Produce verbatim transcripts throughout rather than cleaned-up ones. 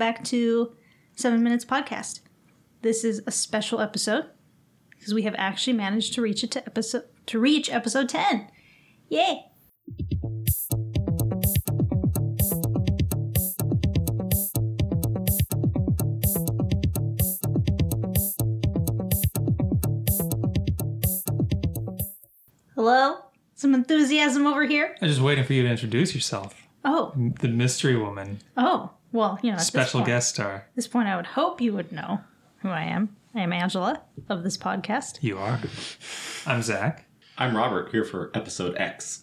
welcome back to Seven Minutes Podcast. This is a special episode because we have actually managed to reach it to episode to reach episode ten. Yay! Hello? Some enthusiasm over here? I was just waiting for you to introduce yourself. Oh. The mystery woman. Oh. Well, you know, at special this point, guest star. At this point, I would hope you would know who I am. I am Angela of this podcast. You are. I'm Zach. I'm Robert, here for episode X.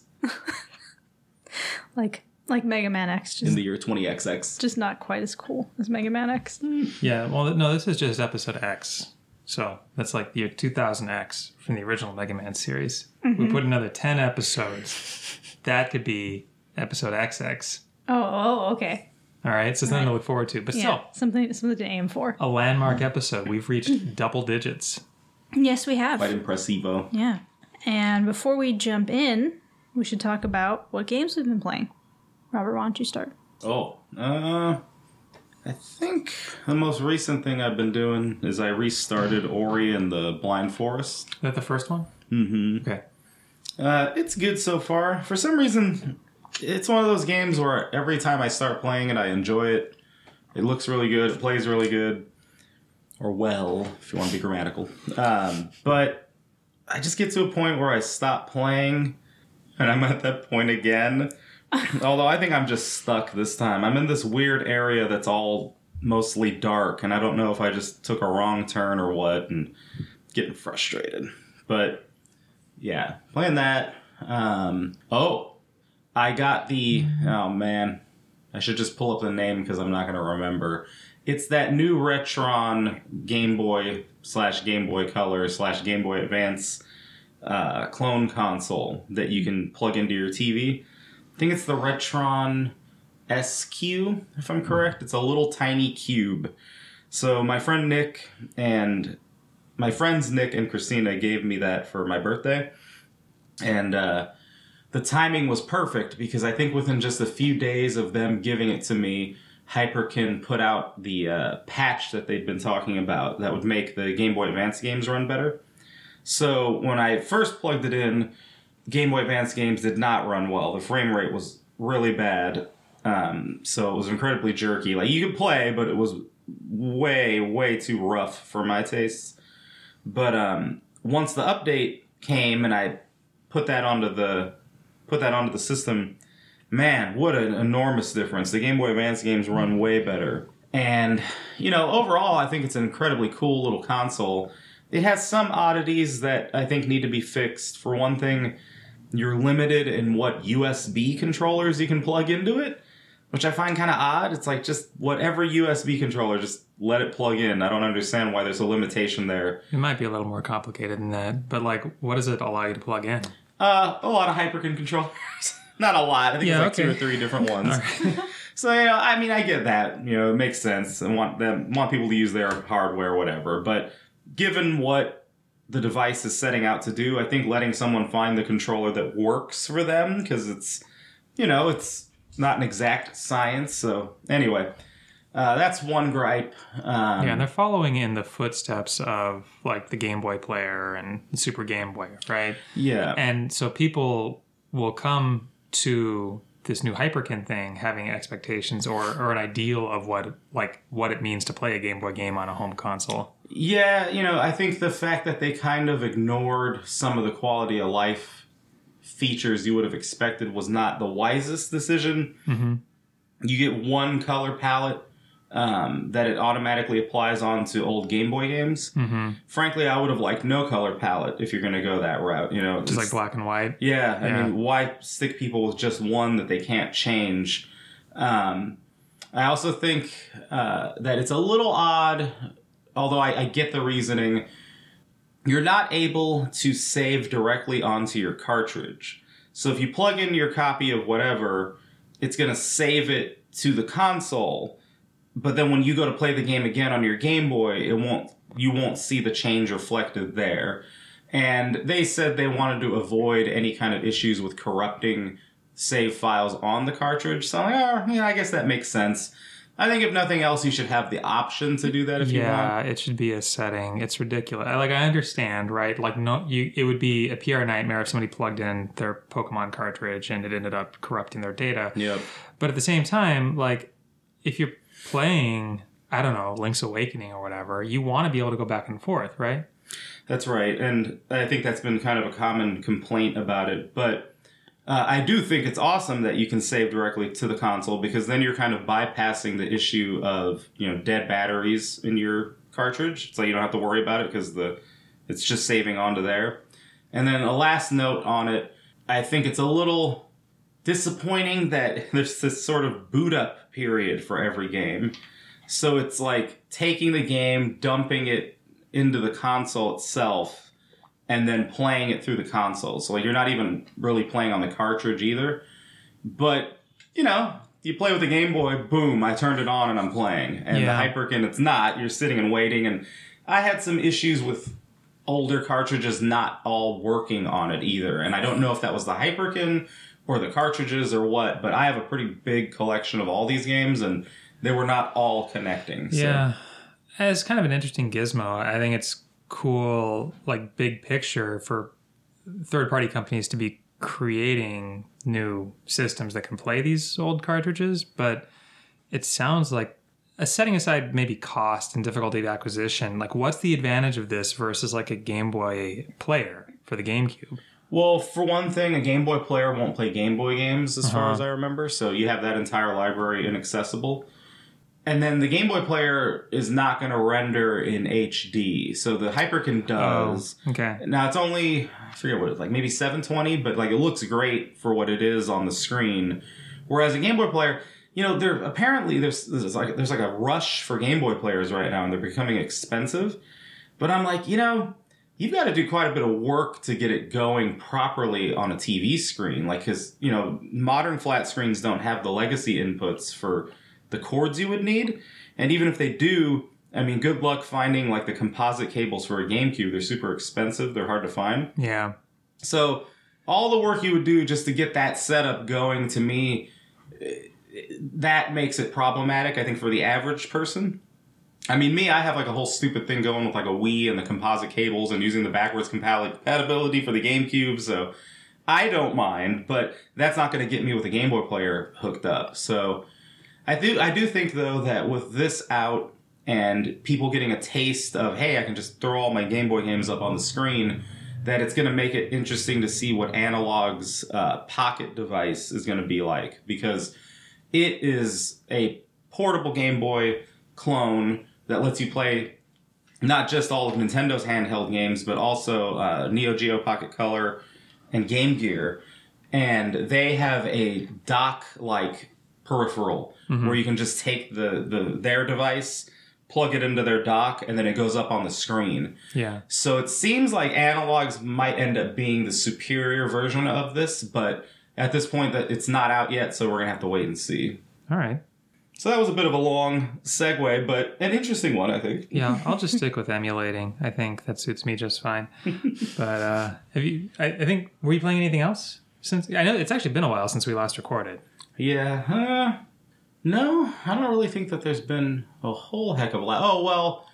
like like Mega Man X. Just, in the year twenty X X. Just not quite as cool as Mega Man X. Yeah, well, no, this is just episode X. So that's like the year two thousand X from the original Mega Man series. Mm-hmm. We put another ten episodes. That could be episode X X. Oh, oh okay. All right, so it's something right. to look forward to, but yeah, still. Something, something to aim for. A landmark episode. We've reached double digits. Yes, we have. Quite impressivo. Yeah. And before we jump in, we should talk about what games we've been playing. Robert, why don't you start? Oh, uh, I think the most recent thing I've been doing is I restarted Ori and the Blind Forest. Is that the first one? Mm-hmm. Okay. Uh, it's good so far. For some reason, it's one of those games where every time I start playing it, I enjoy it. It looks really good. It plays really good. Or well, if you want to be grammatical. Um, but I just get to a point where I stop playing, and I'm at that point again. Although I think I'm just stuck this time. I'm in this weird area that's all mostly dark, and I don't know if I just took a wrong turn or what, and getting frustrated. But, yeah, playing that. Um, oh! I got the, oh man, I should just pull up the name because I'm not going to remember. It's that new Retron Game Boy slash Game Boy Color slash Game Boy Advance uh, clone console that you can plug into your T V. I think it's the Retron S Q, if I'm correct. It's a little tiny cube. So my friend Nick and my friends Nick and Christina gave me that for my birthday. And, uh, the timing was perfect because I think within just a few days of them giving it to me, Hyperkin put out the uh, patch that they'd been talking about that would make the Game Boy Advance games run better. So when I first plugged it in, Game Boy Advance games did not run well. The frame rate was really bad, um, so it was incredibly jerky. Like, you could play, but it was way, way too rough for my tastes. But um, once the update came and I put that onto the... put that onto the system, man, what an enormous difference. The Game Boy Advance games run way better. And, you know, overall, I think it's an incredibly cool little console. It has some oddities that I think need to be fixed. For one thing, you're limited in what U S B controllers you can plug into it, which I find kind of odd. It's like, just whatever U S B controller, just let it plug in. I don't understand why there's a limitation there. It might be a little more complicated than that, but, like, what does it allow you to plug in? Uh, a lot of Hyperkin controllers. Not a lot. I think yeah, it's like okay. two or three different ones. So, you know, I mean, I get that. You know, it makes sense. I want them, want people to use their hardware, whatever. But given what the device is setting out to do, I think letting someone find the controller that works for them, because it's, you know, it's not an exact science. So, anyway, uh, that's one gripe. Um, yeah, and they're following in the footsteps of, like, the Game Boy Player and the Super Game Boy, right? Yeah. And so people will come to this new Hyperkin thing having expectations or, or an ideal of what, like, what it means to play a Game Boy game on a home console. Yeah, you know, I think the fact that they kind of ignored some of the quality of life features you would have expected was not the wisest decision. Mm-hmm. You get one color palette. Um, that it automatically applies onto old Game Boy games. Mm-hmm. Frankly, I would have liked no color palette if you're going to go that route. You know, just like black and white. Yeah, yeah, I mean, why stick people with just one that they can't change? Um, I also think uh, that it's a little odd, although I, I get the reasoning. You're not able to save directly onto your cartridge. So if you plug in your copy of whatever, it's going to save it to the console. But then when you go to play the game again on your Game Boy, it won't. You won't see the change reflected there. And they said they wanted to avoid any kind of issues with corrupting save files on the cartridge. So I'm like, oh, yeah, I guess that makes sense. I think if nothing else, you should have the option to do that if yeah, you want. Yeah, it should be a setting. It's ridiculous. Like, I understand, right? Like, no, you, it would be a P R nightmare if somebody plugged in their Pokemon cartridge and it ended up corrupting their data. Yep. But at the same time, like, if you're playing, I don't know, Link's Awakening or whatever, you want to be able to go back and forth, right? That's right. And I think that's been kind of a common complaint about it. But Uh, I do think it's awesome that you can save directly to the console, because then you're kind of bypassing the issue of, you know, dead batteries in your cartridge. So you don't have to worry about it because the it's just saving onto there. And then a last note on it, I think it's a little disappointing that there's this sort of boot up period for every game. So it's like taking the game, dumping it into the console itself, and then playing it through the console. So like, you're not even really playing on the cartridge either. But, you know, you play with the Game Boy, boom, I turned it on and I'm playing. And yeah. the Hyperkin, it's not. You're sitting and waiting. And I had some issues with older cartridges not all working on it either. And I don't know if that was the Hyperkin or the cartridges or what, but I have a pretty big collection of all these games, and they were not all connecting. So. Yeah. It's kind of an interesting gizmo. I think it's cool, like, big picture for third-party companies to be creating new systems that can play these old cartridges, but it sounds like, a setting aside maybe cost and difficulty of acquisition, like, what's the advantage of this versus like a Game Boy Player for the GameCube? Well, for one thing, a Game Boy Player won't play Game Boy games, as uh-huh. far as I remember, so you have that entire library inaccessible. And then the Game Boy Player is not going to render in H D, so the Hyperkin does. Oh, okay. Now, it's only, I forget what it's like, maybe seven twenty, but like, it looks great for what it is on the screen. Whereas a Game Boy Player, you know, there apparently there's, there's like there's like a rush for Game Boy Players right now, and they're becoming expensive. But I'm like, you know, you've got to do quite a bit of work to get it going properly on a T V screen, like, because, you know, modern flat screens don't have the legacy inputs for the cords you would need. And even if they do, I mean, good luck finding like the composite cables for a GameCube. They're super expensive. They're hard to find. Yeah. So all the work you would do just to get that setup going, to me, that makes it problematic, I think, for the average person. I mean, me, I have like a whole stupid thing going with like a Wii and the composite cables and using the backwards compatibility for the GameCube. So I don't mind, but that's not going to get me with a Game Boy Player hooked up. So I do I do think, though, that with this out and people getting a taste of, hey, I can just throw all my Game Boy games up on the screen, that it's going to make it interesting to see what Analog's uh, pocket device is going to be like. Because it is a portable Game Boy clone that lets you play not just all of Nintendo's handheld games, but also uh, Neo Geo, Pocket Color, and Game Gear. And they have a dock-like peripheral, mm-hmm. where you can just take the, the their device, plug it into their dock, and then it goes up on the screen. Yeah. So it seems like Analog's might end up being the superior version of this, but at this point, that it's not out yet, so we're gonna have to wait and see. All right. So that was a bit of a long segue, but an interesting one, I think. Yeah, I'll just stick with emulating. I think that suits me just fine. But uh, have you? I, I think, were you playing anything else since? I know it's actually been a while since we last recorded. Yeah, uh, no, I don't really think that there's been a whole heck of a lot. Oh, well,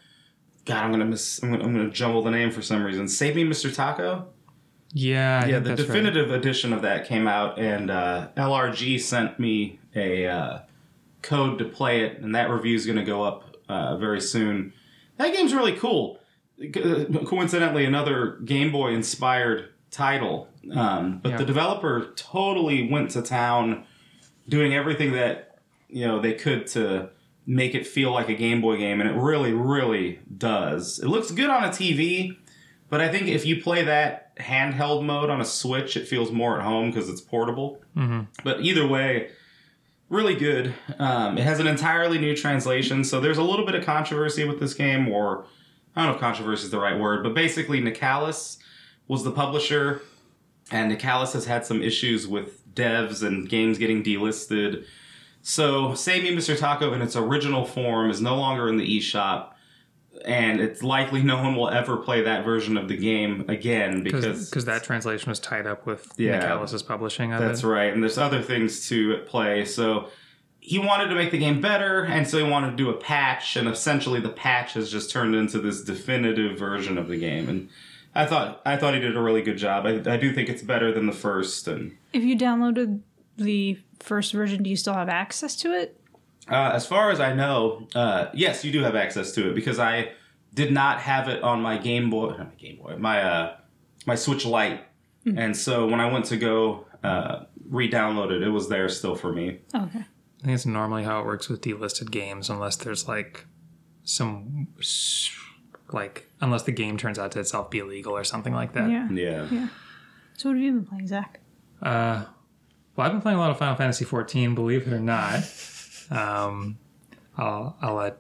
God, I'm gonna miss. I'm gonna, I'm gonna jumble the name for some reason. Save Me, Mister Tako. Yeah, I yeah. The definitive right. edition of that came out, and uh, L R G sent me a uh, code to play it, and that review is gonna go up uh, very soon. That game's really cool. Coincidentally, another Game Boy inspired title, um, but yeah. the developer totally went to town, doing everything that, you know, they could to make it feel like a Game Boy game, and it really, really does. It looks good on a T V, but I think if you play that handheld mode on a Switch, it feels more at home because it's portable. Mm-hmm. But either way, really good. Um, it has an entirely new translation, so there's a little bit of controversy with this game, or I don't know if controversy is the right word, but basically Nicalis was the publisher, and Nicalis has had some issues with devs and games getting delisted. So Save Me, Mister Tako in its original form is no longer in the eShop, and it's likely no one will ever play that version of the game again because because that translation was tied up with yeah, Nicalis' publishing of that's it. That's right, and there's other things to play. So he wanted to make the game better, and so he wanted to do a patch, and essentially the patch has just turned into this definitive version of the game. And I thought I thought he did a really good job. I, I do think it's better than the first. And if you downloaded the first version, do you still have access to it? Uh, as far as I know, uh, yes, you do have access to it, because I did not have it on my Game Boy, not my Game Boy, my uh, my Switch Lite, mm-hmm. and so when I went to go uh, re-download it, it was there still for me. Okay. I think it's normally how it works with delisted games, unless there's, like, some, like, unless the game turns out to itself be illegal or something like that. Yeah. Yeah. yeah. So what have you been playing, Zach? Uh, well, I've been playing a lot of Final Fantasy fourteen, believe it or not. Um, I'll, I'll let,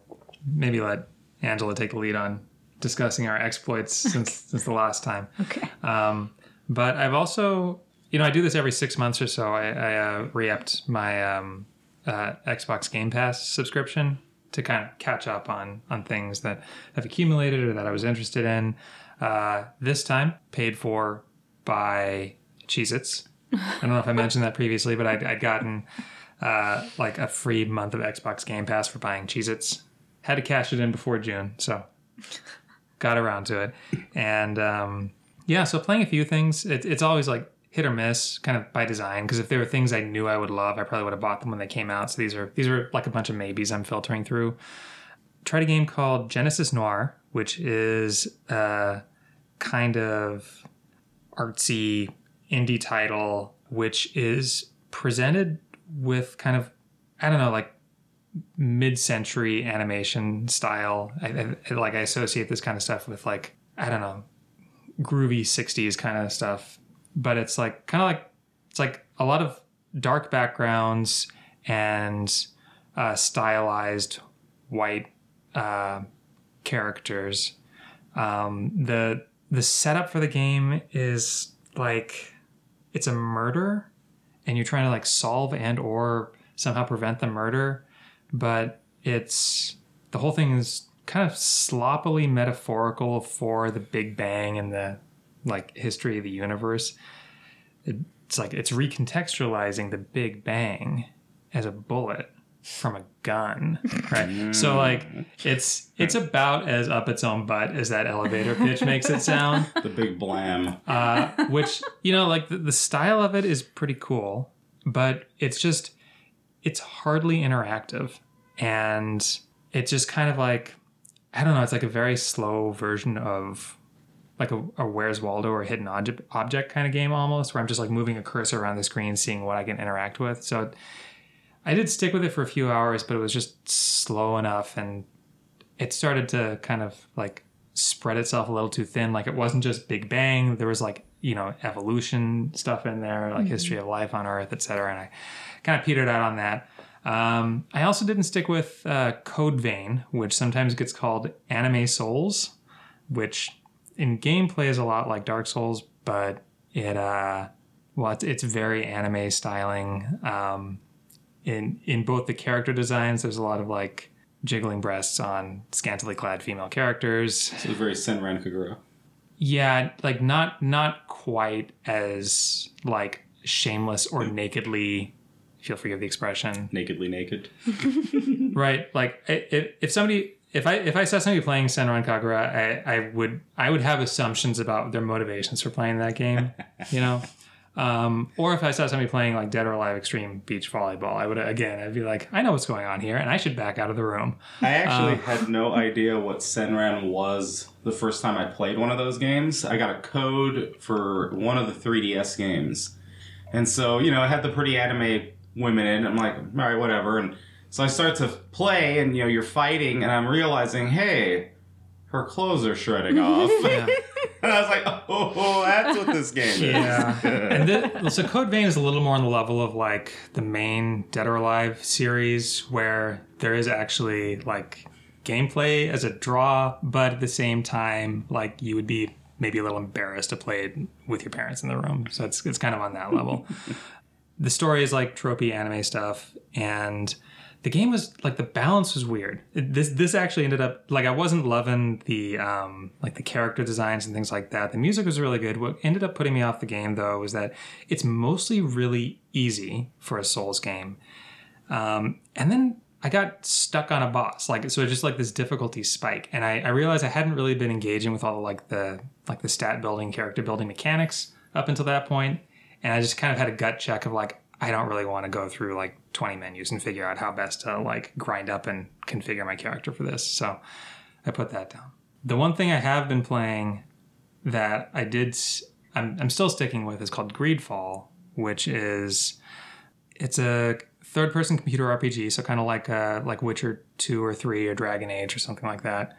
maybe let Angela take the lead on discussing our exploits since, since the last time. Okay. Um, but I've also, you know, I do this every six months or so. I, I uh, re-upped my, um... Uh, Xbox Game Pass subscription to kind of catch up on on things that have accumulated or that I was interested in. Uh, this time, paid for by Cheez-Its. I don't know if I mentioned that previously, but I'd, I'd gotten uh, like a free month of Xbox Game Pass for buying Cheez-Its. Had to cash it in before June, so got around to it. And um, yeah, so playing a few things. It, it's always like hit or miss, kind of by design, because if there were things I knew I would love, I probably would have bought them when they came out. So these are these are like a bunch of maybes I'm filtering through. Tried a game called Genesis Noir, which is a kind of artsy indie title, which is presented with kind of, I don't know, like mid-century animation style. I, I, like I associate this kind of stuff with like, I don't know, groovy sixties kind of stuff. But it's like kind of like it's like a lot of dark backgrounds and uh, stylized white uh, characters. Um, the the setup for the game is like it's a murder, and you're trying to like solve and or somehow prevent the murder. But it's the whole thing is kind of sloppily metaphorical for the Big Bang and the like history of the universe. It's like it's recontextualizing the Big Bang as a bullet from a gun, right? Yeah. So like it's it's about as up its own butt as that elevator pitch makes it sound. The big blam. Uh, which, you know, like the, the style of it is pretty cool, but it's just it's hardly interactive, and it's just kind of like, I don't know, it's like a very slow version of like a, a Where's Waldo or a hidden object, object kind of game almost, where I'm just like moving a cursor around the screen, seeing what I can interact with. So I did stick with it for a few hours, but it was just slow enough, and it started to kind of like spread itself a little too thin. Like it wasn't just Big Bang. There was like, you know, evolution stuff in there, like mm-hmm. history of life on Earth, et cetera. And I kind of petered out on that. Um, I also didn't stick with uh, Code Vein, which sometimes gets called Anime Souls, which in gameplay is a lot like Dark Souls, but it uh well it's, it's very anime styling. Um in in both the character designs, there's a lot of like jiggling breasts on scantily clad female characters. So it's very Senran Kagura. Yeah, like not not quite as like shameless or nakedly, if you'll forgive the expression. Nakedly naked. Right. Like if if somebody If I if I saw somebody playing Senran Kagura, I, I would I would have assumptions about their motivations for playing that game, you know. Um, or if I saw somebody playing like Dead or Alive Extreme Beach Volleyball, I would again I'd be like, I know what's going on here, and I should back out of the room. I actually um, had no idea what Senran was the first time I played one of those games. I got a code for one of the three D S games, and so you know I had the pretty anime women in. I'm like, all right, whatever, and. So I start to play, and, you know, you're fighting, and I'm realizing, hey, her clothes are shredding off. Yeah. And I was like, oh, oh that's what this game yeah. is. And this, so Code Vein is a little more on the level of, like, the main Dead or Alive series, where there is actually, like, gameplay as a draw, but at the same time, like, you would be maybe a little embarrassed to play it with your parents in the room. So it's it's kind of on that level. The story is, like, tropey anime stuff, and the game was, like, the balance was weird. This this actually ended up, like, I wasn't loving the, um, like, the character designs and things like that. The music was really good. What ended up putting me off the game, though, was that it's mostly really easy for a Souls game. Um, and then I got stuck on a boss. Like, so it's just like this difficulty spike. And I, I realized I hadn't really been engaging with all the, like the, like the stat building, character building mechanics up until that point. And I just kind of had a gut check of like, I don't really want to go through like twenty menus and figure out how best to like grind up and configure my character for this. So I put that down. The one thing I have been playing that I did, I'm, I'm still sticking with is called Greedfall, which is, it's a third-person computer R P G, so kind of like a, like Witcher two or three or Dragon Age or something like that.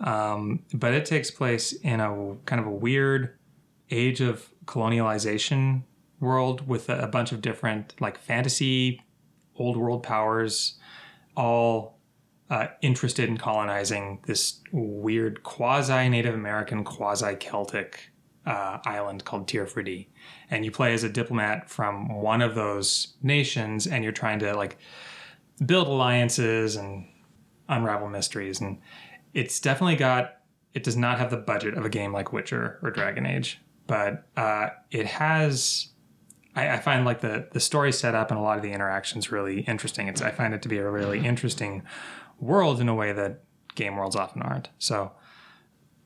Um, but it takes place in a kind of a weird age of colonialization world with a, a bunch of different like fantasy old world powers, all uh, interested in colonizing this weird quasi-Native American, quasi-Celtic uh, island called Tirfredi. And you play as a diplomat from one of those nations, and you're trying to like build alliances and unravel mysteries. And it's definitely got, it does not have the budget of a game like Witcher or Dragon Age, but uh, it has, I, I find like the, the story setup and a lot of the interactions really interesting. It's, I find it to be a really interesting world in a way that game worlds often aren't. So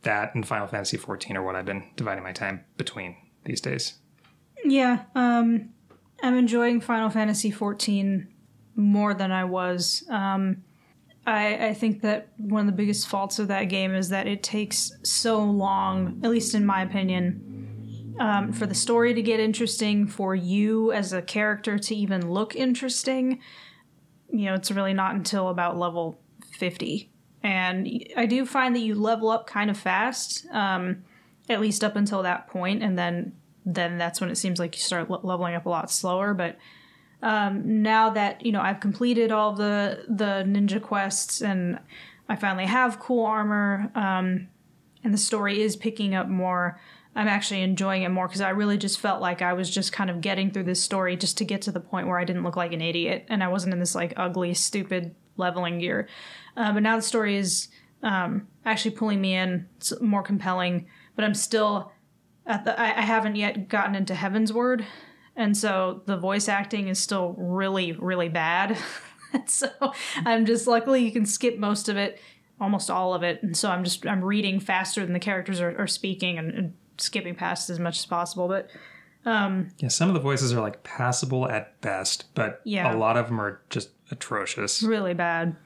that and Final Fantasy fourteen are what I've been dividing my time between these days. Yeah, um, I'm enjoying Final Fantasy fourteen more than I was. Um, I, I think that one of the biggest faults of that game is that it takes so long, at least in my opinion, um, for the story to get interesting, for you as a character to even look interesting. You know, it's really not until about level fifty. And I do find that you level up kind of fast, um, at least up until that point, and then... then that's when it seems like you start leveling up a lot slower. But um, now that, you know, I've completed all the, the ninja quests and I finally have cool armor, um, and the story is picking up more, I'm actually enjoying it more because I really just felt like I was just kind of getting through this story just to get to the point where I didn't look like an idiot and I wasn't in this, like, ugly, stupid leveling gear. Uh, but now the story is um, actually pulling me in. It's more compelling, but I'm still... At the, I, I haven't yet gotten into Heaven's Word, and so the voice acting is still really, really bad. So I'm just, luckily you can skip most of it, almost all of it, and so I'm just, I'm reading faster than the characters are, are speaking and, and skipping past as much as possible. But um, yeah, some of the voices are like passable at best, but yeah, a lot of them are just atrocious. Really bad.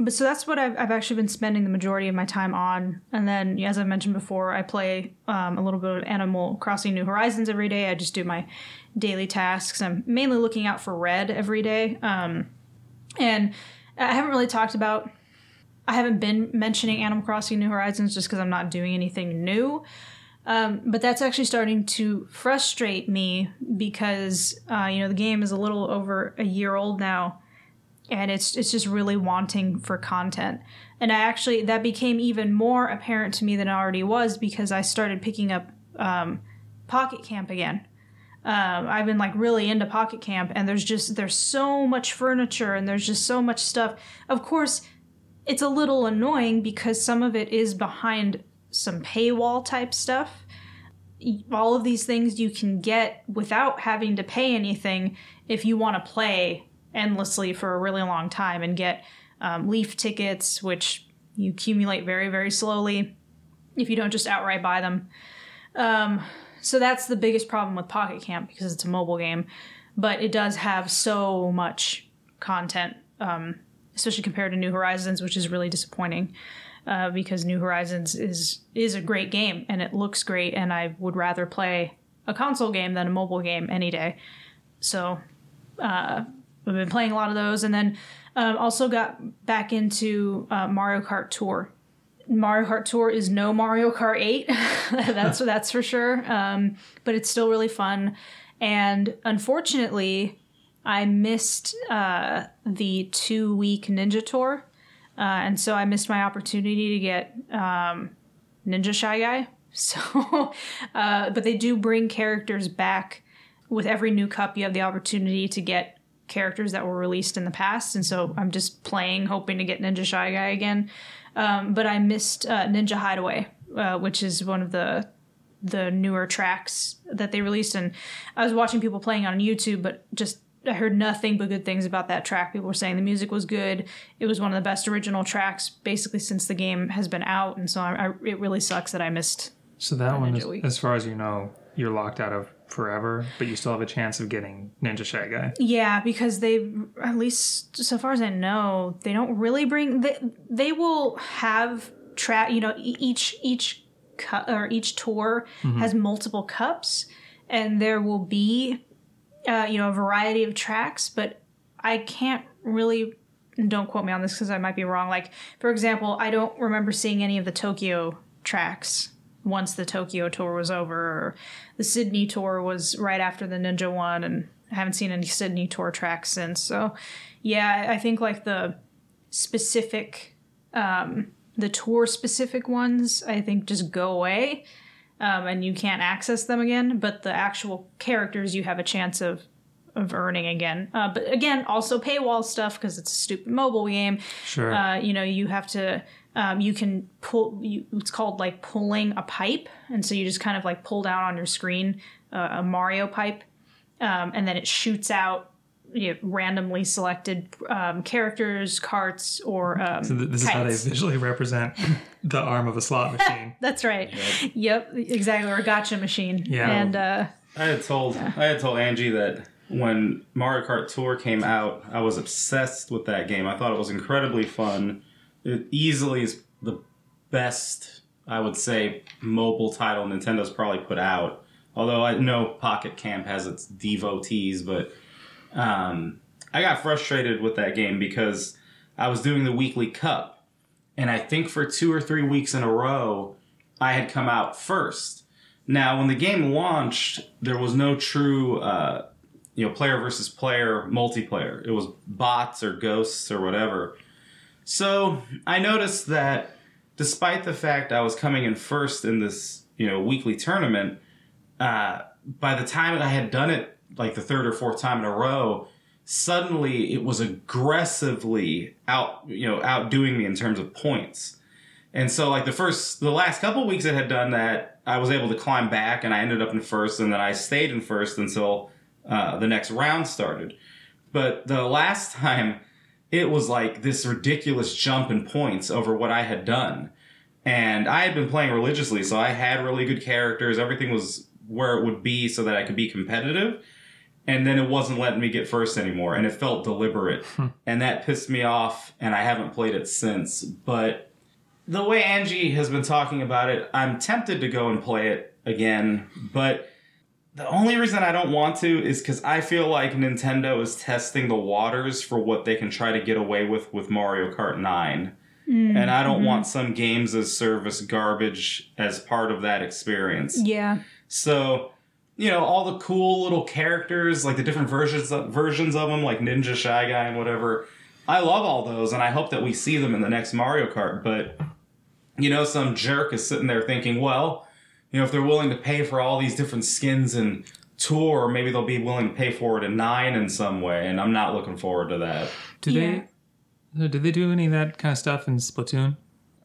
But so that's what I've, I've actually been spending the majority of my time on. And then, as I mentioned before, I play um, a little bit of Animal Crossing New Horizons every day. I just do my daily tasks. I'm mainly looking out for Red every day. Um, and I haven't really talked about... I haven't been mentioning Animal Crossing New Horizons just because I'm not doing anything new. Um, but that's actually starting to frustrate me because, uh, you know, the game is a little over a year old now. And it's it's just really wanting for content. And I actually, that became even more apparent to me than it already was because I started picking up um, Pocket Camp again. Um, I've been like really into Pocket Camp, and there's just, there's so much furniture and there's just so much stuff. Of course, it's a little annoying because some of it is behind some paywall type stuff. All of these things you can get without having to pay anything if you want to play endlessly for a really long time and get um, leaf tickets, which you accumulate very, very slowly if you don't just outright buy them. Um, so that's the biggest problem with Pocket Camp because it's a mobile game, but it does have so much content, um, especially compared to New Horizons, which is really disappointing uh, because New Horizons is, is a great game and it looks great, and I would rather play a console game than a mobile game any day. So, uh, I've been playing a lot of those, and then um, also got back into uh, Mario Kart Tour. Mario Kart Tour is no Mario Kart eight, that's that's for sure, um, but it's still really fun. And unfortunately, I missed uh, the two-week Ninja Tour, uh, and so I missed my opportunity to get um, Ninja Shy Guy. So, uh, but they do bring characters back. With every new cup, you have the opportunity to get characters that were released in the past, and so I'm just playing hoping to get Ninja Shy Guy again, um, but I missed uh, Ninja Hideaway, uh, which is one of the the newer tracks that they released, and I was watching people playing on YouTube, but just I heard nothing but good things about that track. People were saying the music was good. It was one of the best original tracks basically since the game has been out. And so I, I, it really sucks that I missed. So that one, is, as far as you know, you're locked out of forever, but you still have a chance of getting Ninja Shy Guy. Yeah, because they, at least so far as I know, they don't really bring... They, they will have track, you know, each each cu- or each tour mm-hmm. has multiple cups, and there will be... Uh, you know, a variety of tracks, but I can't really, don't quote me on this because I might be wrong. Like, for example, I don't remember seeing any of the Tokyo tracks once the Tokyo tour was over, or the Sydney tour was right after the Ninja one, and I haven't seen any Sydney tour tracks since. So, yeah, I think like the specific, um, the tour specific ones, I think just go away. Um, and you can't access them again, but the actual characters you have a chance of of earning again. Uh, but again, also paywall stuff because it's a stupid mobile game. Sure. Uh, you know, you have to, um, you can pull, you, it's called like pulling a pipe. And so you just kind of like pull down on your screen uh, a Mario pipe, um, and then it shoots out, you know, randomly selected um, characters, carts, or um, so th- this kites. Is how they visually represent the arm of a slot machine. That's right. Yep. yep, exactly, or a gacha machine. Yeah. And uh, I had told yeah. I had told Angie that when Mario Kart Tour came out, I was obsessed with that game. I thought it was incredibly fun. It easily is the best, I would say, mobile title Nintendo's probably put out. Although I know Pocket Camp has its devotees, but Um, I got frustrated with that game because I was doing the weekly cup, and I think for two or three weeks in a row, I had come out first. Now, when the game launched, there was no true, uh, you know, player versus player multiplayer. It was bots or ghosts or whatever. So I noticed that despite the fact I was coming in first in this, you know, weekly tournament, uh, by the time that I had done it, like the third or fourth time in a row, suddenly it was aggressively out, you know, outdoing me in terms of points. And so like the first, the last couple weeks it had done that, I was able to climb back and I ended up in first, and then I stayed in first until uh, the next round started. But the last time it was like this ridiculous jump in points over what I had done. And I had been playing religiously, so I had really good characters. Everything was where it would be so that I could be competitive. And then it wasn't letting me get first anymore, and it felt deliberate. Hmm. And that pissed me off, and I haven't played it since. But the way Angie has been talking about it, I'm tempted to go and play it again. But the only reason I don't want to is because I feel like Nintendo is testing the waters for what they can try to get away with with Mario Kart nine. Mm-hmm. And I don't want some games as service garbage as part of that experience. Yeah. So... you know, all the cool little characters, like the different versions of, versions of them, like Ninja Shy Guy and whatever. I love all those, and I hope that we see them in the next Mario Kart. But, you know, some jerk is sitting there thinking, well, you know, if they're willing to pay for all these different skins and tour, maybe they'll be willing to pay for it in nine in some way. And I'm not looking forward to that. Did yeah. they? Did they do any of that kind of stuff in Splatoon?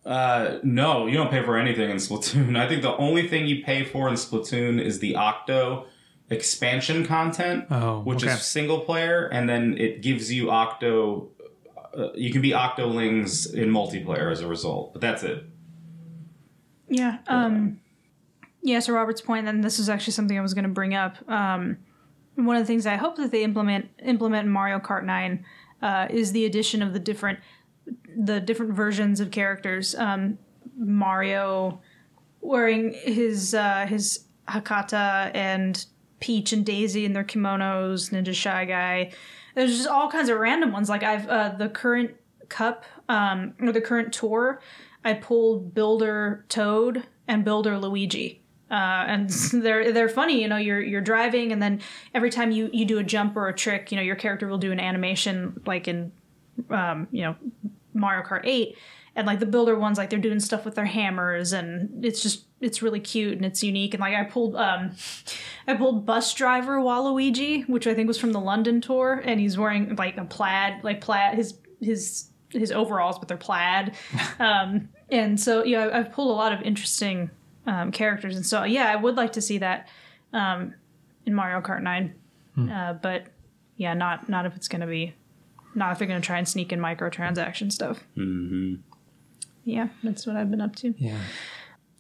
Uh, no, you don't pay for anything in Splatoon. I think the only thing you pay for in Splatoon is the Octo expansion content, oh, which okay. is single player, and then it gives you Octo... Uh, you can be Octolings in multiplayer as a result, but that's it. Yeah, um... yeah, so Robert's point, and this is actually something I was going to bring up, um, one of the things I hope that they implement, implement in Mario Kart nine uh, is the addition of the different... the different versions of characters. Um, Mario wearing his uh, his Hakata, and Peach and Daisy in their kimonos, Ninja Shy Guy. There's just all kinds of random ones. Like I've uh, the current cup um, or the current tour, I pulled Builder Toad and Builder Luigi. Uh, and they're they're funny, you know. You're you're driving, and then every time you, you do a jump or a trick, you know, your character will do an animation like in um, you know, Mario Kart eight, and like the builder ones, like they're doing stuff with their hammers, and it's just, it's really cute and it's unique. And like I pulled um I pulled bus driver Waluigi, which I think was from the London tour, and he's wearing like a plaid, like plaid his his his overalls, but they're plaid. um and so yeah, I, I've pulled a lot of interesting um characters, and so yeah, I would like to see that um in Mario Kart nine. Hmm. Uh but yeah, not not if it's going to be, not if they're going to try and sneak in microtransaction stuff. Mm-hmm. Yeah, that's what I've been up to. Yeah.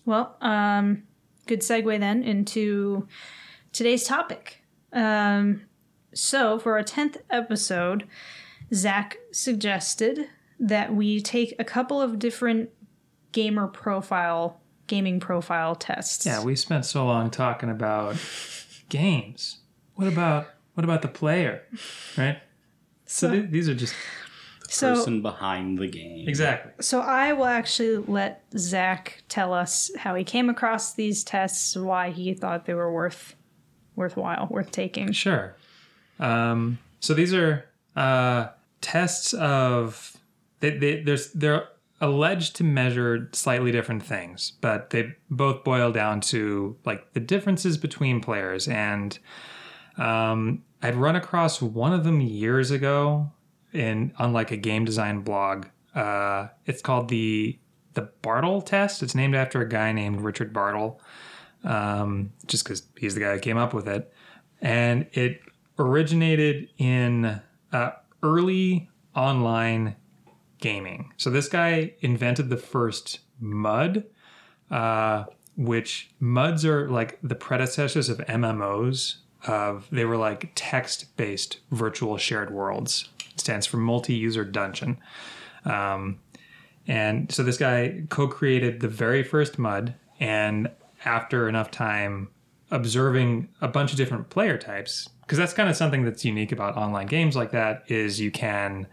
Well, um, good segue then into today's topic. Um, so for our tenth episode, Zach suggested that we take a couple of different gamer profile, gaming profile tests. Yeah, we spent so long talking about games. What about what about the player, right? So, so th- these are just the so, person behind the game. Exactly. So I will actually let Zach tell us how he came across these tests, why he thought they were worth worthwhile, worth taking. Sure. Um, so these are uh, tests of they, they, there's they're alleged to measure slightly different things, but they both boil down to like the differences between players. And um, I'd run across one of them years ago in on like a game design blog. Uh, it's called the the Bartle test. It's named after a guy named Richard Bartle, um, just because he's the guy who came up with it. And it originated in uh, early online gaming. So this guy invented the first MUD, uh, which MUDs are like the predecessors of M M Os. Of they were like text-based virtual shared worlds. It stands for multi-user dungeon. Um, and so this guy co-created the very first MUD, and after enough time observing a bunch of different player types, because that's kind of something that's unique about online games like that, is you can...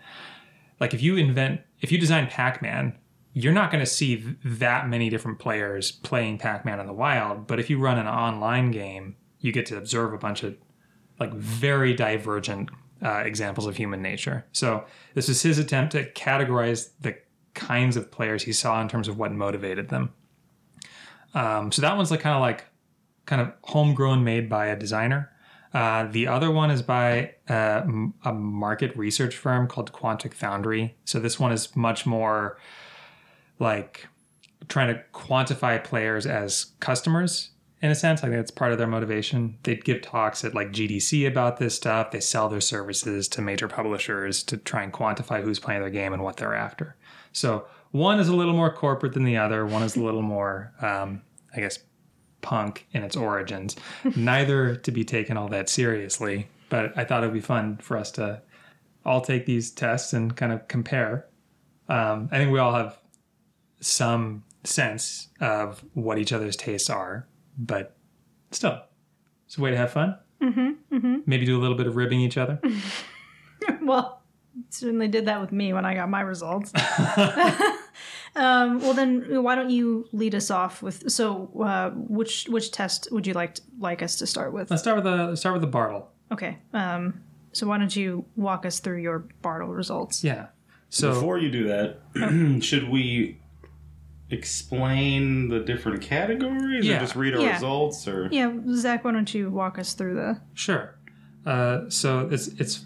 Like if you invent, if you design Pac-Man, you're not going to see that many different players playing Pac-Man in the wild. But if you run an online game, you get to observe a bunch of like very divergent uh, examples of human nature. So this is his attempt to categorize the kinds of players he saw in terms of what motivated them. Um, so that one's like kind of like kind of homegrown, made by a designer. Uh, the other one is by uh, a market research firm called Quantic Foundry. So this one is much more like trying to quantify players as customers in a sense. I think that's part of their motivation. They give talks at like G D C about this stuff. They sell their services to major publishers to try and quantify who's playing their game and what they're after. So one is a little more corporate than the other. One is a little more, um, I guess, punk in its origins, neither to be taken all that seriously, but I thought it would be fun for us to all take these tests and kind of compare. Um, I think we all have some sense of what each other's tastes are, but still, it's a way to have fun. Mm-hmm, mm-hmm. Maybe do a little bit of ribbing each other. Well, certainly did that with me when I got my results. Um, well, then why don't you lead us off with, so uh, which which test would you like to, like us to start with? Let's start with the start with the Bartle. Okay. Um, so why don't you walk us through your Bartle results? Yeah. So before you do that, oh. should we explain the different categories yeah. or just read our yeah. results? Or yeah, Zach, why don't you walk us through the? Sure. Uh, so it's it's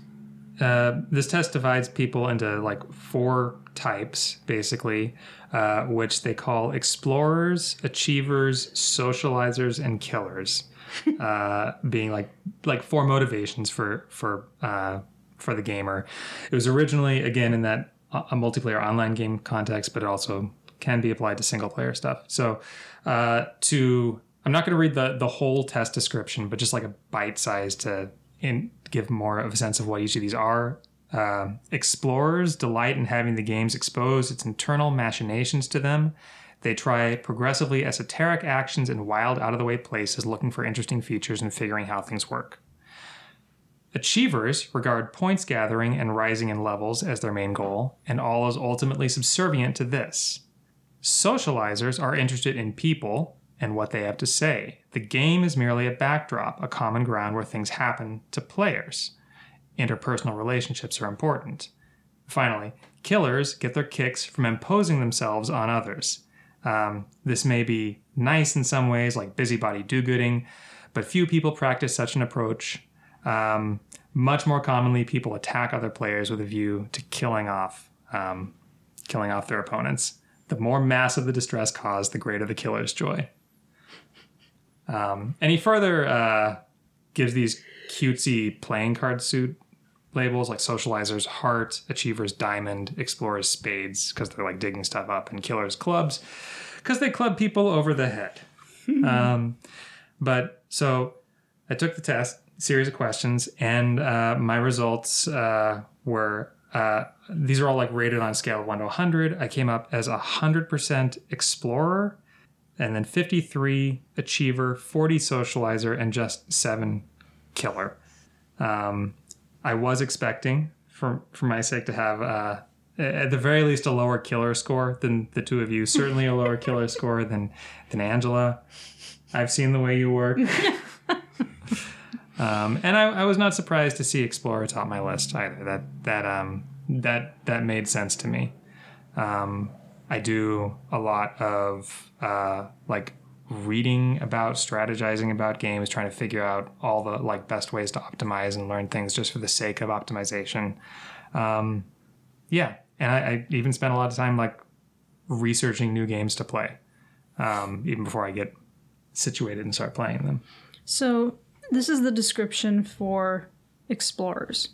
uh, this test divides people into like four types, basically, uh, which they call explorers, achievers, socializers, and killers, uh, being like like four motivations for for uh, for the gamer. It was originally, again, in that uh, a multiplayer online game context, but it also can be applied to single player stuff. So uh, to I'm not going to read the, the whole test description, but just like a bite size to in, give more of a sense of what each of these are. Uh, explorers delight in having the games expose its internal machinations to them. They try progressively esoteric actions in wild, out-of-the-way places, looking for interesting features and figuring how things work. Achievers regard points gathering and rising in levels as their main goal, and all is ultimately subservient to this. Socializers are interested in people and what they have to say. The game is merely a backdrop, a common ground where things happen to players. Interpersonal relationships are important. Finally, killers get their kicks from imposing themselves on others. Um, this may be nice in some ways, like busybody do-gooding, but few people practice such an approach. Um, much more commonly, people attack other players with a view to killing off, um, killing off their opponents. The more massive the distress caused, the greater the killer's joy. Um, and he further uh, gives these cutesy playing card suit labels like Socializer's Heart, Achiever's Diamond, Explorer's Spades, because they're like digging stuff up, and Killer's Clubs, because they club people over the head. um, but so I took the test, series of questions, and uh, my results uh, were, uh, these are all like rated on a scale of one to one hundred. I came up as one hundred percent Explorer, and then fifty-three Achiever, forty Socializer, and just seven Killer. Um, I was expecting, for for my sake, to have, uh, at the very least, a lower Killer score than the two of you. Certainly a lower Killer score than, than Angela. I've seen the way you work. um, and I, I was not surprised to see Explorer top my list either. That that um that that made sense to me. Um, I do a lot of uh, like reading about, strategizing about games, trying to figure out all the like best ways to optimize and learn things just for the sake of optimization. Um, yeah, and I, I even spent a lot of time like researching new games to play, um, even before I get situated and start playing them. So this is the description for Explorers.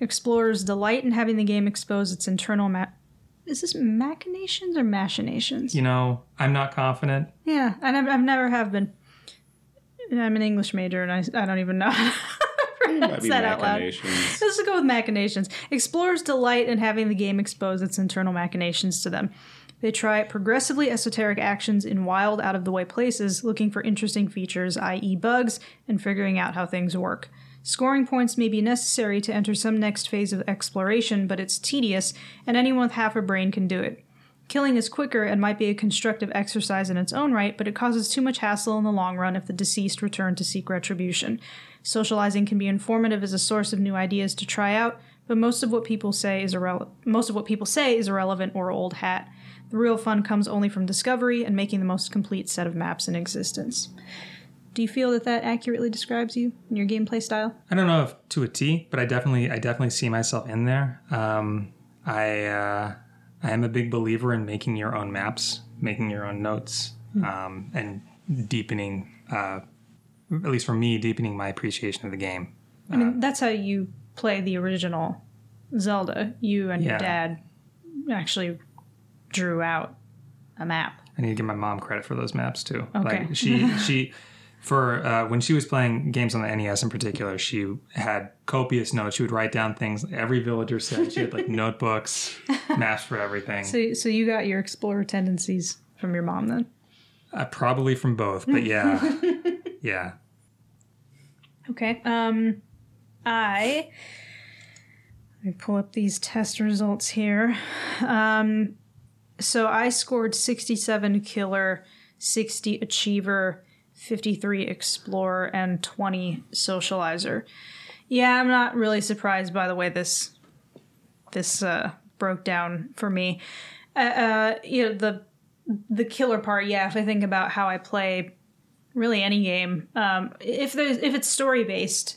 Explorers delight in having the game expose its internal map. Is this machinations or machinations? You know, I'm not confident. Yeah, and I've, I've never have been. I'm an English major, and I, I don't even know how to pronounce that out loud. Let's just go with machinations. Explorers delight in having the game expose its internal machinations to them. They try progressively esoteric actions in wild, out-of-the-way places, looking for interesting features, that is bugs, and figuring out how things work. Scoring points may be necessary to enter some next phase of exploration, but it's tedious, and anyone with half a brain can do it. Killing is quicker and might be a constructive exercise in its own right, but it causes too much hassle in the long run if the deceased return to seek retribution. Socializing can be informative as a source of new ideas to try out, but most of what people say is irrele- most of what people say is irrelevant or old hat. The real fun comes only from discovery and making the most complete set of maps in existence. Do you feel that that accurately describes you and your gameplay style? I don't know if to a T, but I definitely, I definitely see myself in there. Um, I, uh, I am a big believer in making your own maps, making your own notes, mm. um, and deepening, uh, at least for me, deepening my appreciation of the game. I mean, uh, that's how you play the original Zelda. You and yeah. your dad actually drew out a map. I need to give my mom credit for those maps too. Okay. Like she, she. For uh, when she was playing games on the N E S in particular, she had copious notes. She would write down things every villager said. She had like notebooks, maps for everything. So, so you got your explorer tendencies from your mom then? Uh, probably from both, but yeah, yeah. Okay. Um, I let me pull up these test results here. Um, so I scored sixty-seven Killer, sixty Achiever, fifty-three Explorer, and twenty Socializer. Yeah, I'm not really surprised by the way this this uh, broke down for me. Uh, uh, you know, the the Killer part. Yeah, if I think about how I play, really any game, um, if there's if it's story based,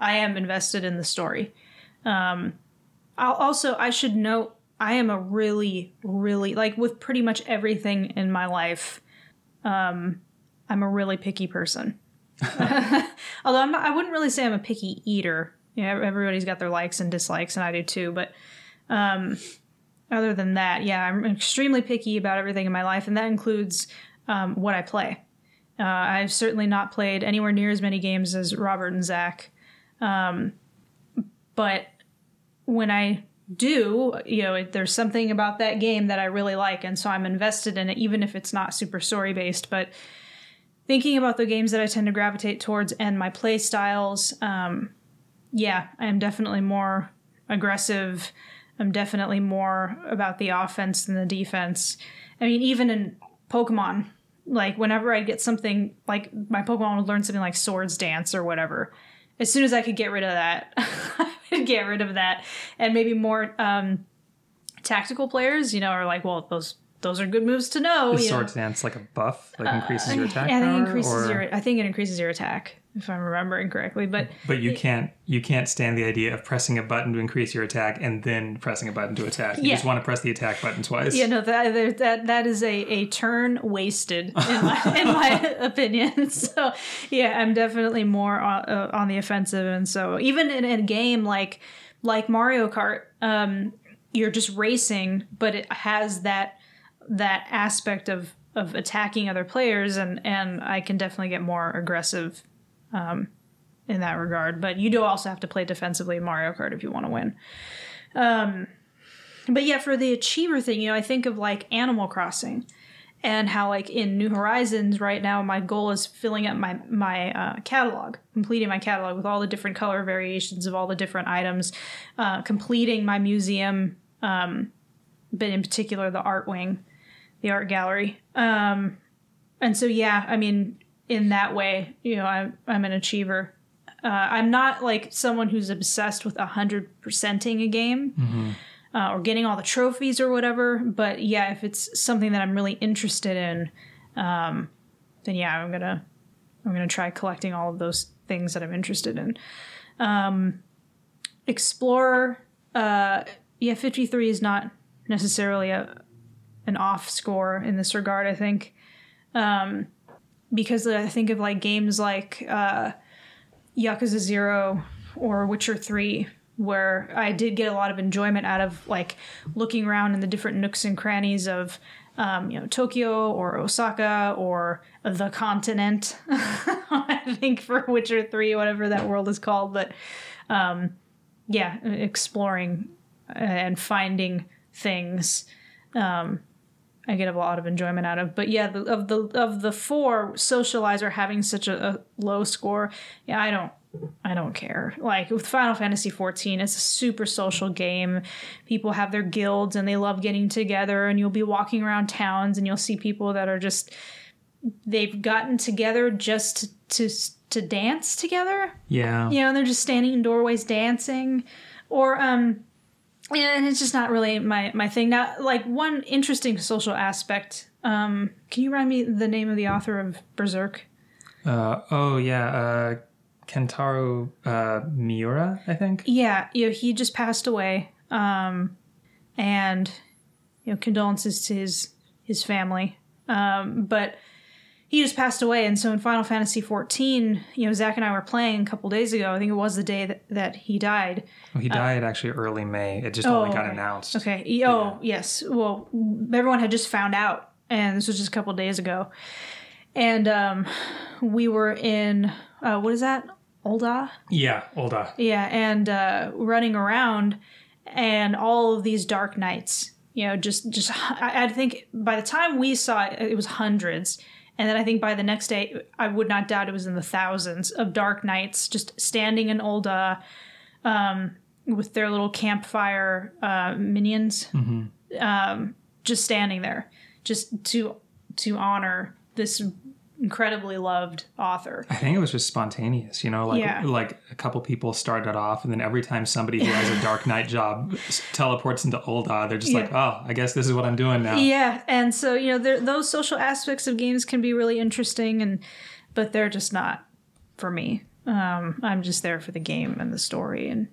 I am invested in the story. Um, I'll also I should note I am a really really like with pretty much everything in my life. Um, I'm a really picky person. Although I'm not, I wouldn't really say I'm a picky eater. You know, everybody's got their likes and dislikes, and I do too. But um, other than that, yeah, I'm extremely picky about everything in my life, and that includes um, what I play. Uh, I've certainly not played anywhere near as many games as Robert and Zach. Um, but when I do, you know, there's something about that game that I really like, and so I'm invested in it, even if it's not super story-based, but thinking about the games that I tend to gravitate towards and my play styles, um, yeah, I am definitely more aggressive. I'm definitely more about the offense than the defense. I mean, even in Pokemon, like whenever I'd get something, like my Pokemon would learn something like Swords Dance or whatever. As soon as I could get rid of that, I would get rid of that. And maybe more um, tactical players, you know, are like, well, those... Those are good moves to know. Is Swords Dance like a buff? Like increases uh, your attack? Yeah, I think, increases or? Your, I think it increases your attack, if I'm remembering correctly. But but you it, can't you can't stand the idea of pressing a button to increase your attack and then pressing a button to attack. You yeah. just want to press the attack button twice. Yeah, no, that that that is a, a turn wasted in my, in my opinion. So yeah, I'm definitely more on, uh, on the offensive, and so even in a game like like Mario Kart, um, you're just racing, but it has that that aspect of of attacking other players, and, and I can definitely get more aggressive um, in that regard. But you do also have to play defensively in Mario Kart if you want to win. Um, but yeah, for the achiever thing, you know, I think of like Animal Crossing and how like in New Horizons right now, my goal is filling up my, my uh, catalog, completing my catalog with all the different color variations of all the different items, uh, completing my museum, um, but in particular the art wing, the art gallery. Um, and so, yeah, I mean, in that way, you know, I'm, I'm an achiever. Uh, I'm not like someone who's obsessed with one hundred percenting a game mm-hmm. uh, or getting all the trophies or whatever. But yeah, if it's something that I'm really interested in, um, then yeah, I'm going to I'm gonna try collecting all of those things that I'm interested in. Um, Explorer, uh, yeah, fifty-three is not necessarily a an off score in this regard, I think. Um, because I think of like games like uh, Yakuza Zero or Witcher three, where I did get a lot of enjoyment out of like looking around in the different nooks and crannies of um, you know, Tokyo or Osaka or the continent, I think, for Witcher three, whatever that world is called. But um, yeah, exploring and finding things, um, I get a lot of enjoyment out of. But yeah, the, of the of the four, Socializer having such a, a low score, yeah, I don't I don't care. Like with Final Fantasy fourteen, it's a super social game. People have their guilds and they love getting together, and you'll be walking around towns and you'll see people that are just, they've gotten together just to to, to dance together. Yeah. You know, and they're just standing in doorways dancing, or um and it's just not really my, my thing. Now, like, one interesting social aspect. Um, can you remind me the name of the author of Berserk? Uh, oh, yeah. Uh, Kentaro uh, Miura, I think. Yeah. You know, he just passed away. Um, and, you know, condolences to his, his family. Um, but he just passed away. And so in Final Fantasy fourteen, you know, Zach and I were playing a couple days ago. I think it was the day that, that he died. Well, he died uh, actually early May. It just oh, only got okay. announced. Okay. Oh, yeah. Yes. Well, everyone had just found out. And this was just a couple days ago. And um, we were in, uh, what is that? Olda? Yeah, Olda. Yeah. And uh, running around and all of these dark nights, you know, just, just I, I think by the time we saw it, it was hundreds. And then I think by the next day, I would not doubt it was in the thousands of dark nights, just standing in Olda um, with their little campfire uh, minions, mm-hmm. um, just standing there, just to to honor this incredibly loved author. I think it was just spontaneous, you know, like yeah. like a couple people started off, and then every time somebody who has a dark night job teleports into Olda, they're just yeah. like, oh, I guess this is what I'm doing now. Yeah, and so, you know, there, those social aspects of games can be really interesting, and but they're just not for me. Um, I'm just there for the game and the story. And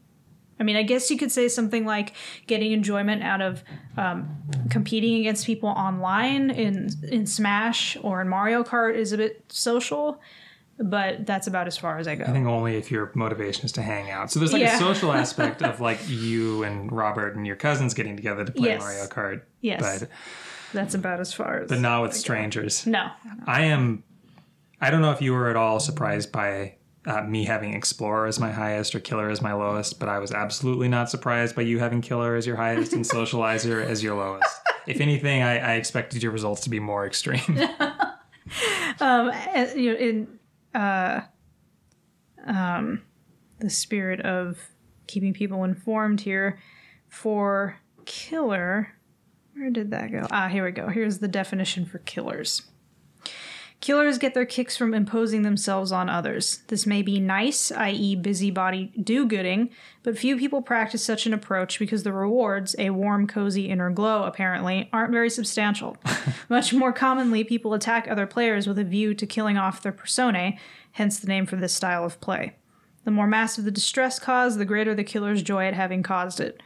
I mean, I guess you could say something like getting enjoyment out of um, competing against people online in in Smash or in Mario Kart is a bit social, but that's about as far as I go. I think only if your motivation is to hang out. So there's like yeah. a social aspect of like you and Robert and your cousins getting together to play yes. Mario Kart. Yes, but that's about as far as. But not with I strangers. No. I am. I don't know if you were at all surprised by. Uh, me having Explorer as my highest or Killer as my lowest, but I was absolutely not surprised by you having Killer as your highest and Socializer as your lowest. If anything, I, I expected your results to be more extreme. um, you know, in uh, um, the spirit of keeping people informed here, for Killer, where did that go? Ah, here we go. Here's the definition for Killers. Killers get their kicks from imposing themselves on others. This may be nice, that is busybody do-gooding, but few people practice such an approach because the rewards, a warm, cozy inner glow apparently, aren't very substantial. Much more commonly, people attack other players with a view to killing off their personae, hence the name for this style of play. The more massive the distress caused, the greater the killer's joy at having caused it.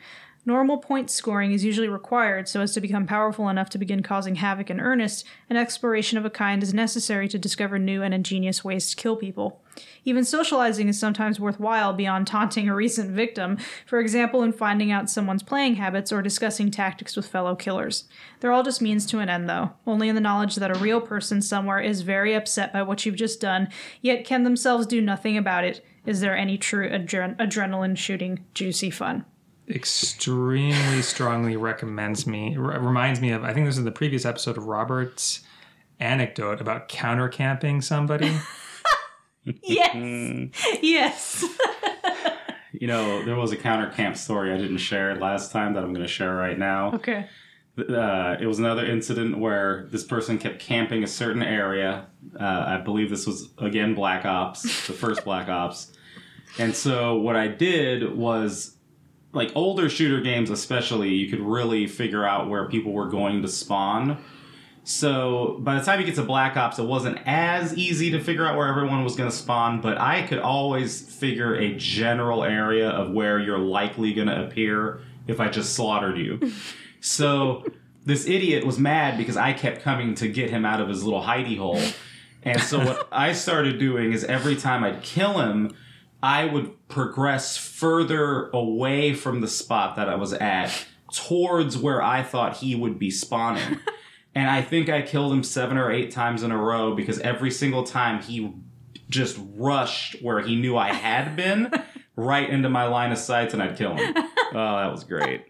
Normal point scoring is usually required so as to become powerful enough to begin causing havoc in earnest, and exploration of a kind is necessary to discover new and ingenious ways to kill people. Even socializing is sometimes worthwhile beyond taunting a recent victim, for example in finding out someone's playing habits or discussing tactics with fellow killers. They're all just means to an end, though, only in the knowledge that a real person somewhere is very upset by what you've just done, yet can themselves do nothing about it. Is there any true adren- adrenaline-shooting juicy fun? Extremely strongly recommends me, r- reminds me of, I think this is the previous episode of Robert's anecdote about counter-camping somebody. Yes. Yes. You know, there was a counter-camp story I didn't share last time that I'm going to share right now. Okay. Uh, it was another incident where this person kept camping a certain area. Uh, I believe this was, again, Black Ops, the first Black Ops. And so what I did was, like, older shooter games especially, you could really figure out where people were going to spawn. So by the time you get to Black Ops, it wasn't as easy to figure out where everyone was going to spawn, but I could always figure a general area of where you're likely going to appear if I just slaughtered you. So this idiot was mad because I kept coming to get him out of his little hidey hole. And so what I started doing is every time I'd kill him, I would progress further away from the spot that I was at towards where I thought he would be spawning. And I think I killed him seven or eight times in a row because every single time he just rushed where he knew I had been right into my line of sight and I'd kill him. Oh, that was great.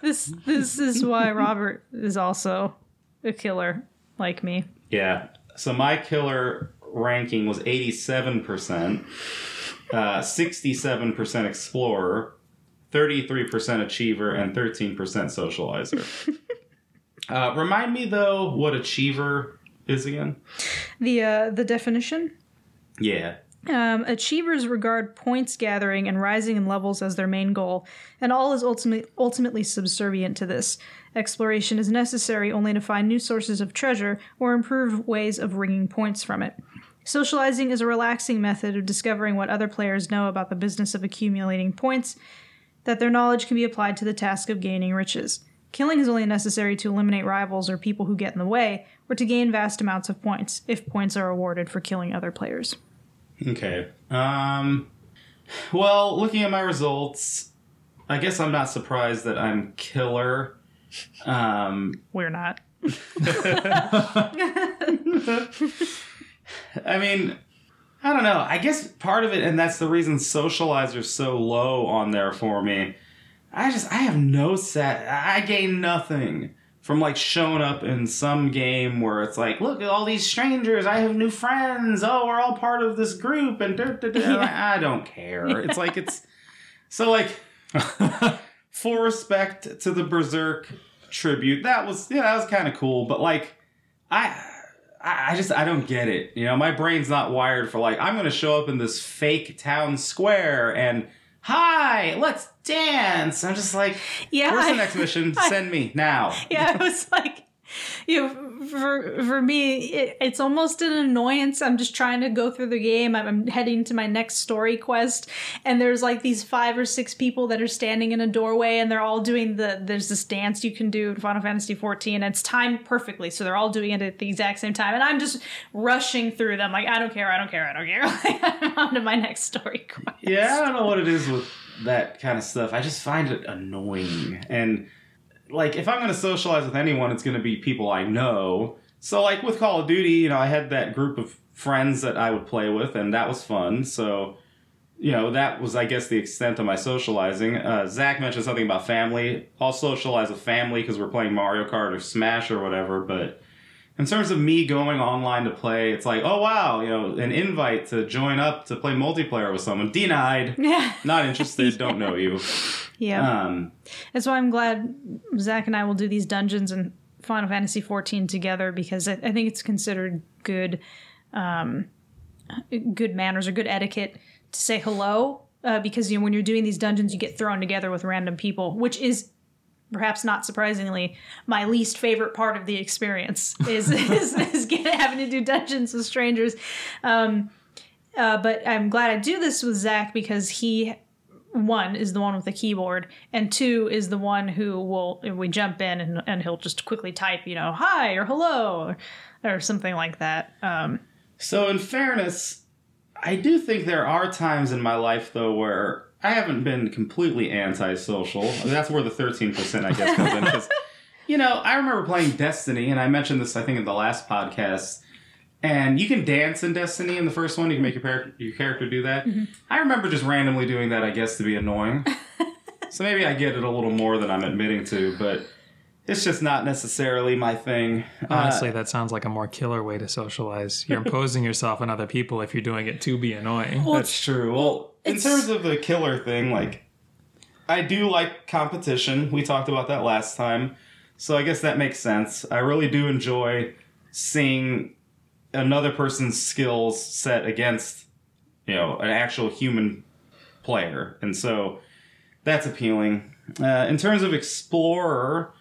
this this is why Robert is also a killer like me. Yeah. So my killer ranking was eighty-seven percent, uh, sixty-seven percent explorer, thirty-three percent achiever, and thirteen percent socializer. Uh, remind me, though, what achiever is again? The uh, the definition? Yeah. Um, achievers regard points gathering and rising in levels as their main goal, and all is ultimately ultimately subservient to this. Exploration is necessary only to find new sources of treasure or improve ways of wringing points from it. Socializing is a relaxing method of discovering what other players know about the business of accumulating points, that their knowledge can be applied to the task of gaining riches. Killing is only necessary to eliminate rivals or people who get in the way, or to gain vast amounts of points, if points are awarded for killing other players. Okay. Um, well, looking at my results, I guess I'm not surprised that I'm killer. Um, We're not. I mean, I don't know. I guess part of it, and that's the reason Socializer's so low on there for me, I just, I have no set, I gain nothing from, like, showing up in some game where it's like, look at all these strangers, I have new friends, oh, we're all part of this group, and da, da, da. Yeah. I don't care. Yeah. It's like, it's, so, like, full respect to the Berserk tribute, that was, yeah, that was kind of cool, but, like, I, I just, I don't get it, you know, my brain's not wired for, like, I'm going to show up in this fake town square, and hi, let's dance. I'm just like, yeah, where's the next mission? Send me now. Yeah, I was like, you know, for for me, it, it's almost an annoyance. I'm just trying to go through the game. I'm, I'm heading to my next story quest, and there's like these five or six people that are standing in a doorway, and they're all doing the, there's this dance you can do in Final Fantasy fourteen, and it's timed perfectly, so they're all doing it at the exact same time, and I'm just rushing through them, like, I don't care, I don't care, I don't care. Like, I'm on to my next story quest. Yeah, I don't know what it is with that kind of stuff. I just find it annoying. And, like, if I'm going to socialize with anyone, it's going to be people I know. So, like, with Call of Duty, you know, I had that group of friends that I would play with, and that was fun. So, you know, that was, I guess, the extent of my socializing. Uh, Zach mentioned something about family. I'll socialize with family because we're playing Mario Kart or Smash or whatever. But in terms of me going online to play, it's like, oh, wow, you know, an invite to join up to play multiplayer with someone. Denied. Yeah. Not interested. Yeah. Don't know you. Yeah. Um, That's why I'm glad Zach and I will do these dungeons in Final Fantasy fourteen together, because I, I think it's considered good um, good manners or good etiquette to say hello, uh, because, you know, when you're doing these dungeons, you get thrown together with random people, which is, perhaps not surprisingly, my least favorite part of the experience is is, is get, having to do dungeons with strangers. Um, uh, but I'm glad I do this with Zach because he one is the one with the keyboard, and two is the one who will, if we jump in and, and he'll just quickly type, you know, hi or hello or, or something like that. Um, so in fairness, I do think there are times in my life, though, where I haven't been completely antisocial. I mean, that's where the thirteen percent, I guess, comes in. Because, you know, I remember playing Destiny, and I mentioned this, I think, in the last podcast. And you can dance in Destiny in the first one. You can make your, par- your character do that. Mm-hmm. I remember just randomly doing that, I guess, to be annoying. So maybe I get it a little more than I'm admitting to, but it's just not necessarily my thing. Honestly, uh, that sounds like a more killer way to socialize. You're imposing yourself on other people if you're doing it to be annoying. Well, that's true. Well, in terms of the killer thing, like, I do like competition. We talked about that last time. So I guess that makes sense. I really do enjoy seeing another person's skills set against, you know, an actual human player. And so that's appealing. Uh, in terms of Explorer,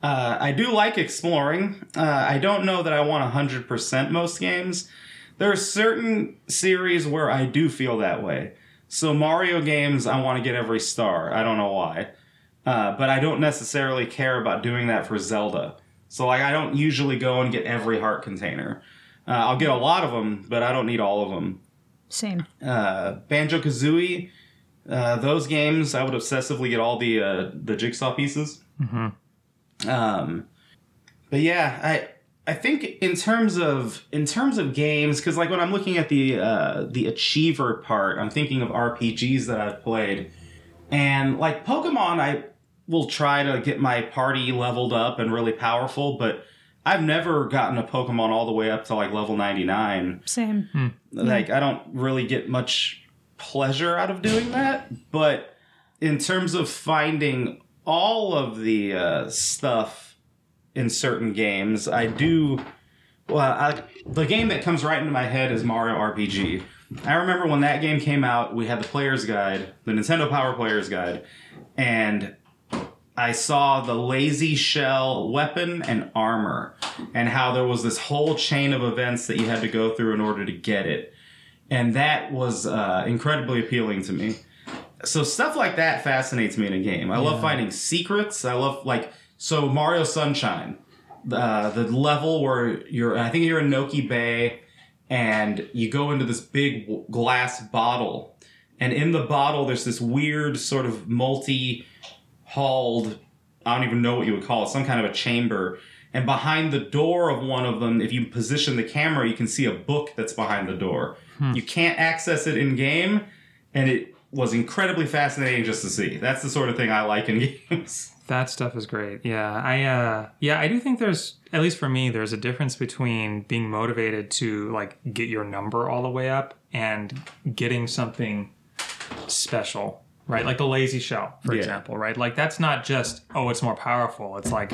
uh, I do like exploring. Uh, I don't know that I want one hundred percent most games. There are certain series where I do feel that way. So Mario games, I want to get every star. I don't know why. Uh, but I don't necessarily care about doing that for Zelda. So like, I don't usually go and get every heart container. Uh, I'll get a lot of them, but I don't need all of them. Same. Uh, Banjo-Kazooie, uh, those games, I would obsessively get all the uh, the jigsaw pieces. Mm-hmm. Um, but yeah, I I think in terms of in terms of games, because like when I'm looking at the uh, the achiever part, I'm thinking of R P Gs that I've played, and like Pokemon, I will try to get my party leveled up and really powerful, but I've never gotten a Pokemon all the way up to, like, level ninety-nine. Same. Hmm. Like, I don't really get much pleasure out of doing that. But in terms of finding all of the uh, stuff in certain games, I do... Well, I, the game that comes right into my head is Mario R P G. I remember when that game came out, we had the Player's Guide, the Nintendo Power Player's Guide, and I saw the Lazy Shell weapon and armor, and how there was this whole chain of events that you had to go through in order to get it. And that was uh, incredibly appealing to me. So stuff like that fascinates me in a game. I yeah. love finding secrets. I love, like, so Mario Sunshine, uh, the level where you're, I think you're in Noki Bay, and you go into this big glass bottle. And in the bottle, there's this weird sort of multi- hauled, I don't even know what you would call it, some kind of a chamber. And behind the door of one of them, if you position the camera, you can see a book that's behind the door. Hmm. You can't access it in-game, and it was incredibly fascinating just to see. That's the sort of thing I like in games. That stuff is great, yeah. I uh, yeah, I do think there's, at least for me, there's a difference between being motivated to like get your number all the way up and getting something special. Right, like the Lazy Shell, for yeah. example, right? Like, that's not just, oh, it's more powerful. It's like,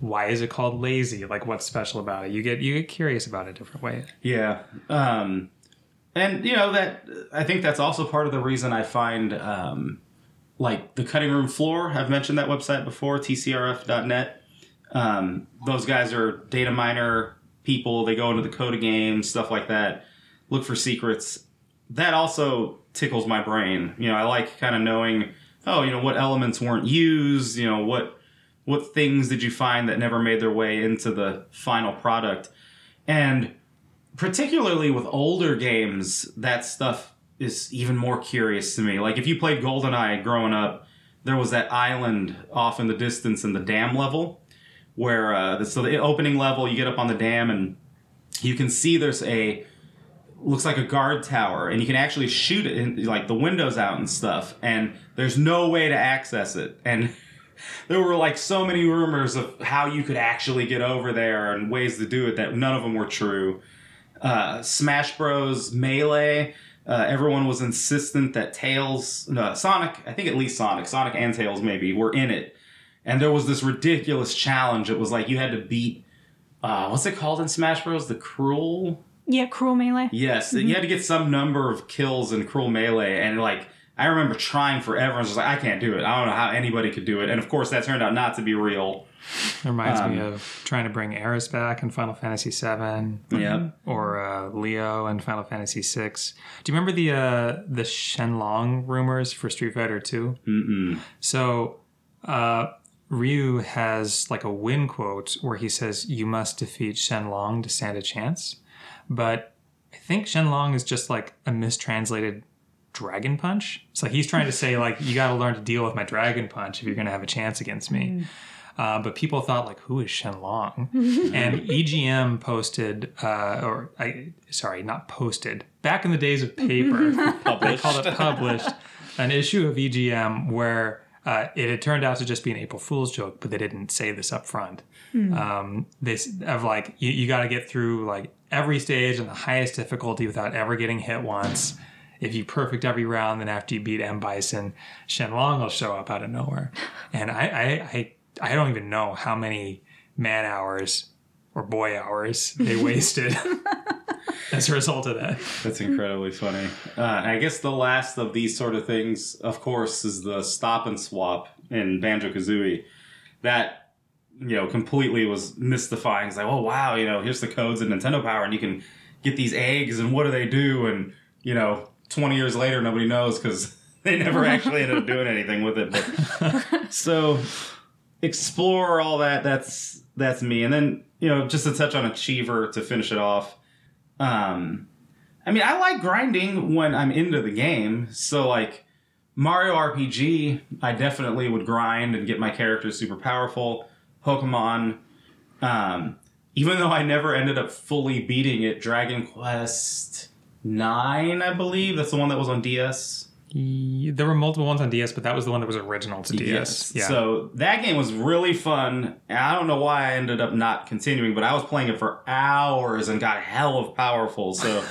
why is it called lazy? Like, what's special about it? You get you get curious about it a different way. Yeah. Um, and, you know, that I think that's also part of the reason I find, um, like, the Cutting Room Floor. I've mentioned that website before, T C R F dot net. Um, those guys are data miner people. They go into the Coda games, stuff like that, look for secrets. That also tickles my brain. You know, I like kind of knowing, oh, you know, what elements weren't used, you know, what what things did you find that never made their way into the final product. And particularly with older games, that stuff is even more curious to me. Like if you played GoldenEye growing up, there was that island off in the distance in the dam level where uh, so the opening level, you get up on the dam and you can see there's a looks like a guard tower, and you can actually shoot it in, like the windows out and stuff, and there's no way to access it. And there were like so many rumors of how you could actually get over there and ways to do it that none of them were true. Uh, Smash Bros. Melee, uh, everyone was insistent that Tails, no, Sonic, I think at least Sonic, Sonic and Tails maybe, were in it. And there was this ridiculous challenge. It was like you had to beat, uh, what's it called in Smash Bros? The Cruel... Yeah, Cruel Melee. Yes, mm-hmm. You had to get some number of kills in Cruel Melee, and like I remember trying forever and was just like, I can't do it. I don't know how anybody could do it. And of course, that turned out not to be real. It reminds um, me of trying to bring Eris back in Final Fantasy seven. Yeah. Or uh, Leo in Final Fantasy six. Do you remember the uh, the Shenlong rumors for Street Fighter two? Mm-mm. So uh, Ryu has like a win quote where he says, "You must defeat Shenlong to stand a chance." But I think Shenlong is just like a mistranslated Dragon Punch. So he's trying to say, like, you got to learn to deal with my Dragon Punch if you're going to have a chance against me. Mm. Uh, but people thought, like, who is Shenlong? And E G M posted, uh, or I sorry, not posted. Back in the days of paper, they called it published, an issue of E G M where uh, it had turned out to just be an April Fool's joke, but they didn't say this up front. Mm. Um, this of like you, you got to get through like every stage and the highest difficulty without ever getting hit once. If you perfect every round, then after you beat M. Bison, Shenlong will show up out of nowhere. And I, I, I I don't even know how many man hours or boy hours they wasted as a result of that. That's incredibly funny. Uh, I guess the last of these sort of things, of course, is the stop and swap in Banjo-Kazooie. That, you know, completely was mystifying. It's like, oh, wow, you know, here's the codes in Nintendo Power and you can get these eggs and what do they do? And, you know, twenty years later, nobody knows because they never actually ended up doing anything with it. But, so... explore all that. That's that's me. And then, you know, just to touch on Achiever to finish it off. Um, I mean, I like grinding when I'm into the game. So, like, Mario R P G, I definitely would grind and get my characters super powerful. Pokemon, um, even though I never ended up fully beating it, Dragon Quest nine, I believe. That's the one that was on D S. There were multiple ones on D S, but that was the one that was original to D S. Yes. Yeah. So that game was really fun. And I don't know why I ended up not continuing, but I was playing it for hours and got hell of powerful. So,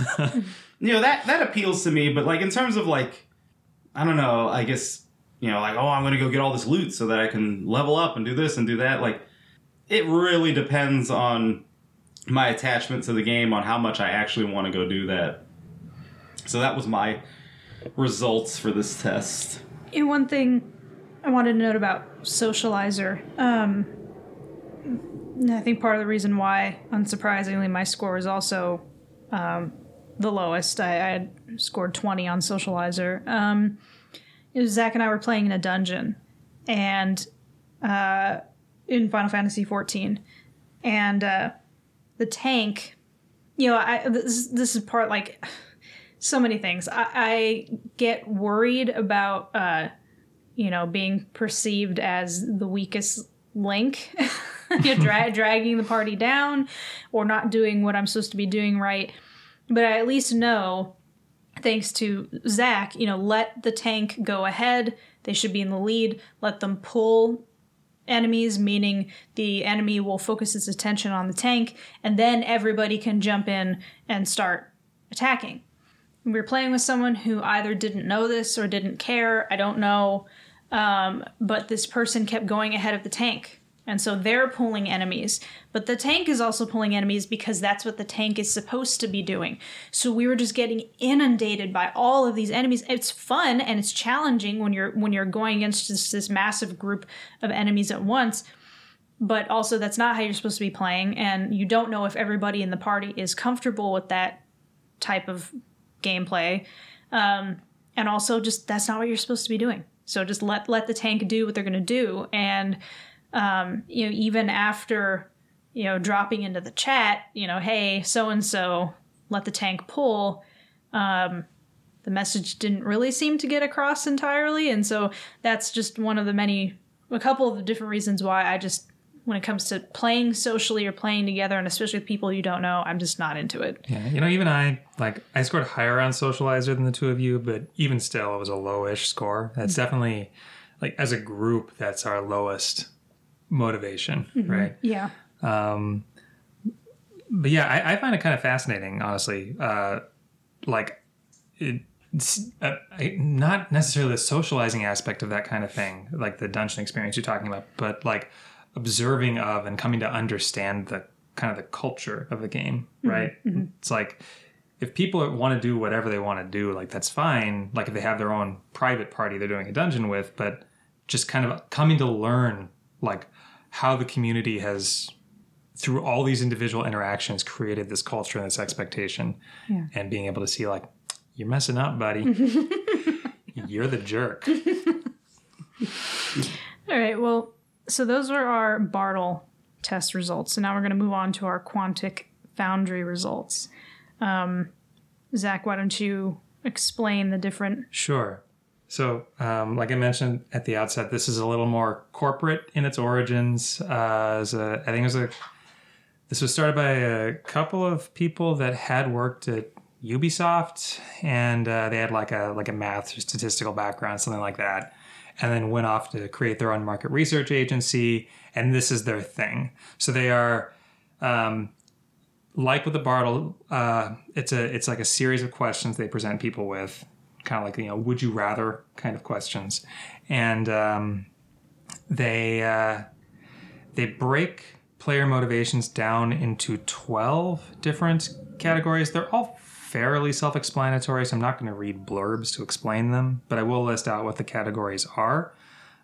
you know, that, that appeals to me. But, like, in terms of, like, I don't know, I guess, you know, like, oh, I'm going to go get all this loot so that I can level up and do this and do that. Like, it really depends on my attachment to the game, on how much I actually want to go do that. So that was my... results for this test. And one thing I wanted to note about Socializer, um, I think part of the reason why, unsurprisingly, my score is also um, the lowest. I, I had scored twenty on Socializer. Um, it was Zach and I were playing in a dungeon, and uh, in Final Fantasy fourteen, and uh, the tank. You know, I this, this is part like. So many things. I, I get worried about, uh, you know, being perceived as the weakest link, You're dra- dragging the party down or not doing what I'm supposed to be doing right. But I at least know, thanks to Zach, you know, let the tank go ahead. They should be in the lead. Let them pull enemies, meaning the enemy will focus its attention on the tank, and then everybody can jump in and start attacking. We were playing with someone who either didn't know this or didn't care. I don't know. Um, but this person kept going ahead of the tank. And so they're pulling enemies. But the tank is also pulling enemies because that's what the tank is supposed to be doing. So we were just getting inundated by all of these enemies. It's fun and it's challenging when you're when you're going against this, this massive group of enemies at once. But also that's not how you're supposed to be playing. And you don't know if everybody in the party is comfortable with that type of gameplay, um, and also just that's not what you're supposed to be doing. So just let let the tank do what they're going to do. And um, you know, even after, you know, dropping into the chat, you know, hey, so and so, let the tank pull. Um, the message didn't really seem to get across entirely, and so that's just one of the many, a couple of the different reasons why I just, when it comes to playing socially or playing together, and especially with people you don't know, I'm just not into it. Yeah, you know, even I, like, I scored higher on Socializer than the two of you, but even still, it was a lowish score. That's mm-hmm. definitely, like, as a group, that's our lowest motivation, mm-hmm. right? Yeah. Um, but yeah, I, I find it kind of fascinating, honestly. Uh, like, it, it's, uh, not necessarily the socializing aspect of that kind of thing, like the dungeon experience you're talking about, but, like, observing of and coming to understand the kind of the culture of the game, right? Mm-hmm. It's like if people want to do whatever they want to do, like, that's fine. Like, if they have their own private party they're doing a dungeon with, but just kind of coming to learn, like, how the community has, through all these individual interactions, created this culture and this expectation. Yeah. And being able to see, like, you're messing up, buddy. You're the jerk. All right, well, so those were our Bartle test results. So now we're going to move on to our Quantic Foundry results. Um, Zach, why don't you explain the different... Sure. So, um, like I mentioned at the outset, this is a little more corporate in its origins. Uh, as a, I think it was a... This was started by a couple of people that had worked at Ubisoft, and uh, they had like a like a math or statistical background, something like that, and then went off to create their own market research agency, and this is their thing. So they are, um, like with the Bartle, uh, it's a it's like a series of questions they present people with, kind of like, you know, would you rather kind of questions, and um, they uh, they break player motivations down into twelve different categories. They're all fairly self-explanatory, so I'm not going to read blurbs to explain them, but I will list out what the categories are.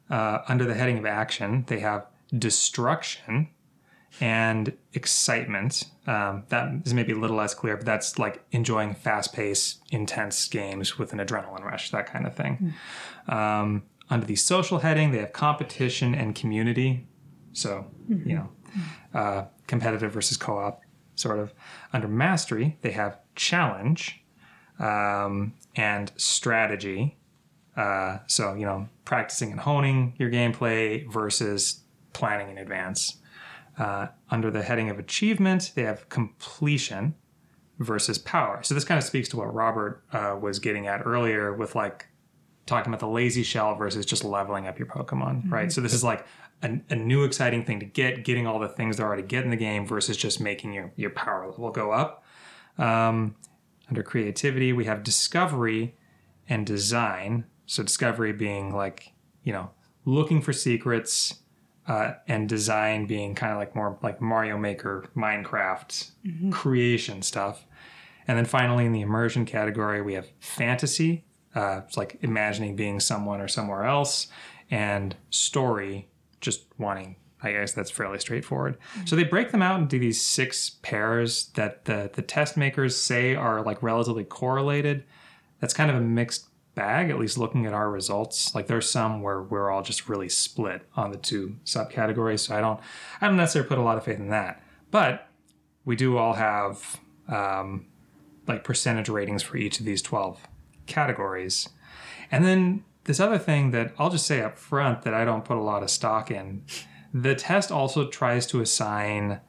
Uh, under the heading of action, they have destruction and excitement. Um, that is maybe a little less clear, but that's like enjoying fast-paced, intense games with an adrenaline rush, that kind of thing. Mm. Um, under the social heading, they have competition and community. So, mm-hmm. you know, uh, competitive versus co-op, sort of. Under mastery, they have challenge um, and strategy. Uh, so, you know, practicing and honing your gameplay versus planning in advance. Uh, under the heading of achievement, they have completion versus power. So this kind of speaks to what Robert uh, was getting at earlier with, like, talking about the lazy shell versus just leveling up your Pokemon, mm-hmm. right? So this is like a, a new exciting thing to get, getting all the things they already get in the game versus just making your, your power level go up. Um, under creativity, we have discovery and design. So discovery being like, you know, looking for secrets, uh, and design being kind of like more like Mario Maker, Minecraft, mm-hmm. creation stuff. And then finally, in the immersion category, we have fantasy. Uh, it's like imagining being someone or somewhere else, and story, just wanting, I guess that's fairly straightforward. Mm-hmm. So they break them out into these six pairs that the, the test makers say are like relatively correlated. That's kind of a mixed bag, at least looking at our results. Like, there's some where we're all just really split on the two subcategories. So I don't, I don't necessarily put a lot of faith in that. But we do all have um, like percentage ratings for each of these twelve categories. And then this other thing that I'll just say up front that I don't put a lot of stock in. The test also tries to assign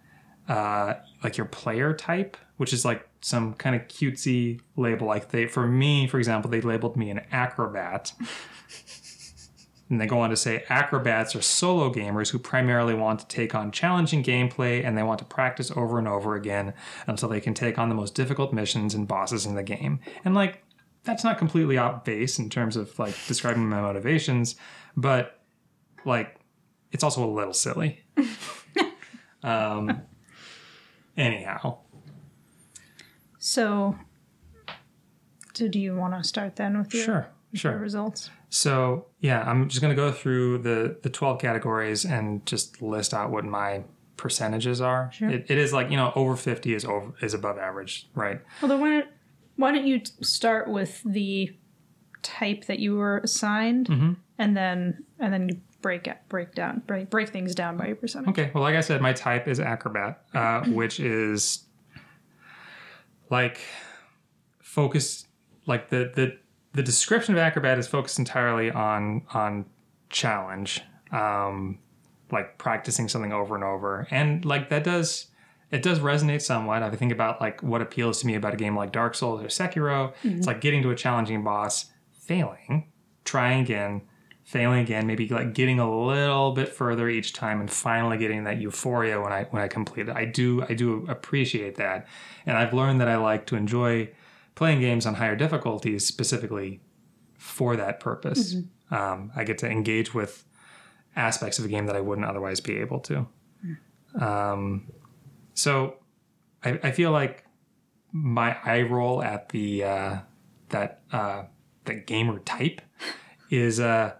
uh, like your player type, which is like some kind of cutesy label. Like, they, for me, for example, they labeled me an acrobat. And they go on to say acrobats are solo gamers who primarily want to take on challenging gameplay, and they want to practice over and over again until they can take on the most difficult missions and bosses in the game. And like, that's not completely off base in terms of like describing my motivations, but like, it's also a little silly. um, anyhow. So, so do you want to start then with your, sure, with sure. your results? So, yeah, I'm just going to go through the, the twelve categories and just list out what my percentages are. Sure. It, it is like, you know, over fifty is over, is above average, right? Although, why don't, why don't you start with the type that you were assigned, mm-hmm. and then and then break up, break down, break, break things down by your percentage. Okay. Well, like I said, my type is acrobat, uh, which is like focused, like the, the, the description of acrobat is focused entirely on, on challenge, um, like practicing something over and over. And like that does, it does resonate somewhat. I think about like what appeals to me about a game like Dark Souls or Sekiro. Mm-hmm. It's like getting to a challenging boss, failing, trying again, failing again, maybe like getting a little bit further each time and finally getting that euphoria when I when I complete it. I do I do appreciate that. And I've learned that I like to enjoy playing games on higher difficulties specifically for that purpose. Mm-hmm. Um, I get to engage with aspects of the game that I wouldn't otherwise be able to. Mm. Um, so I, I feel like my eye roll at the uh, that uh, the gamer type is uh,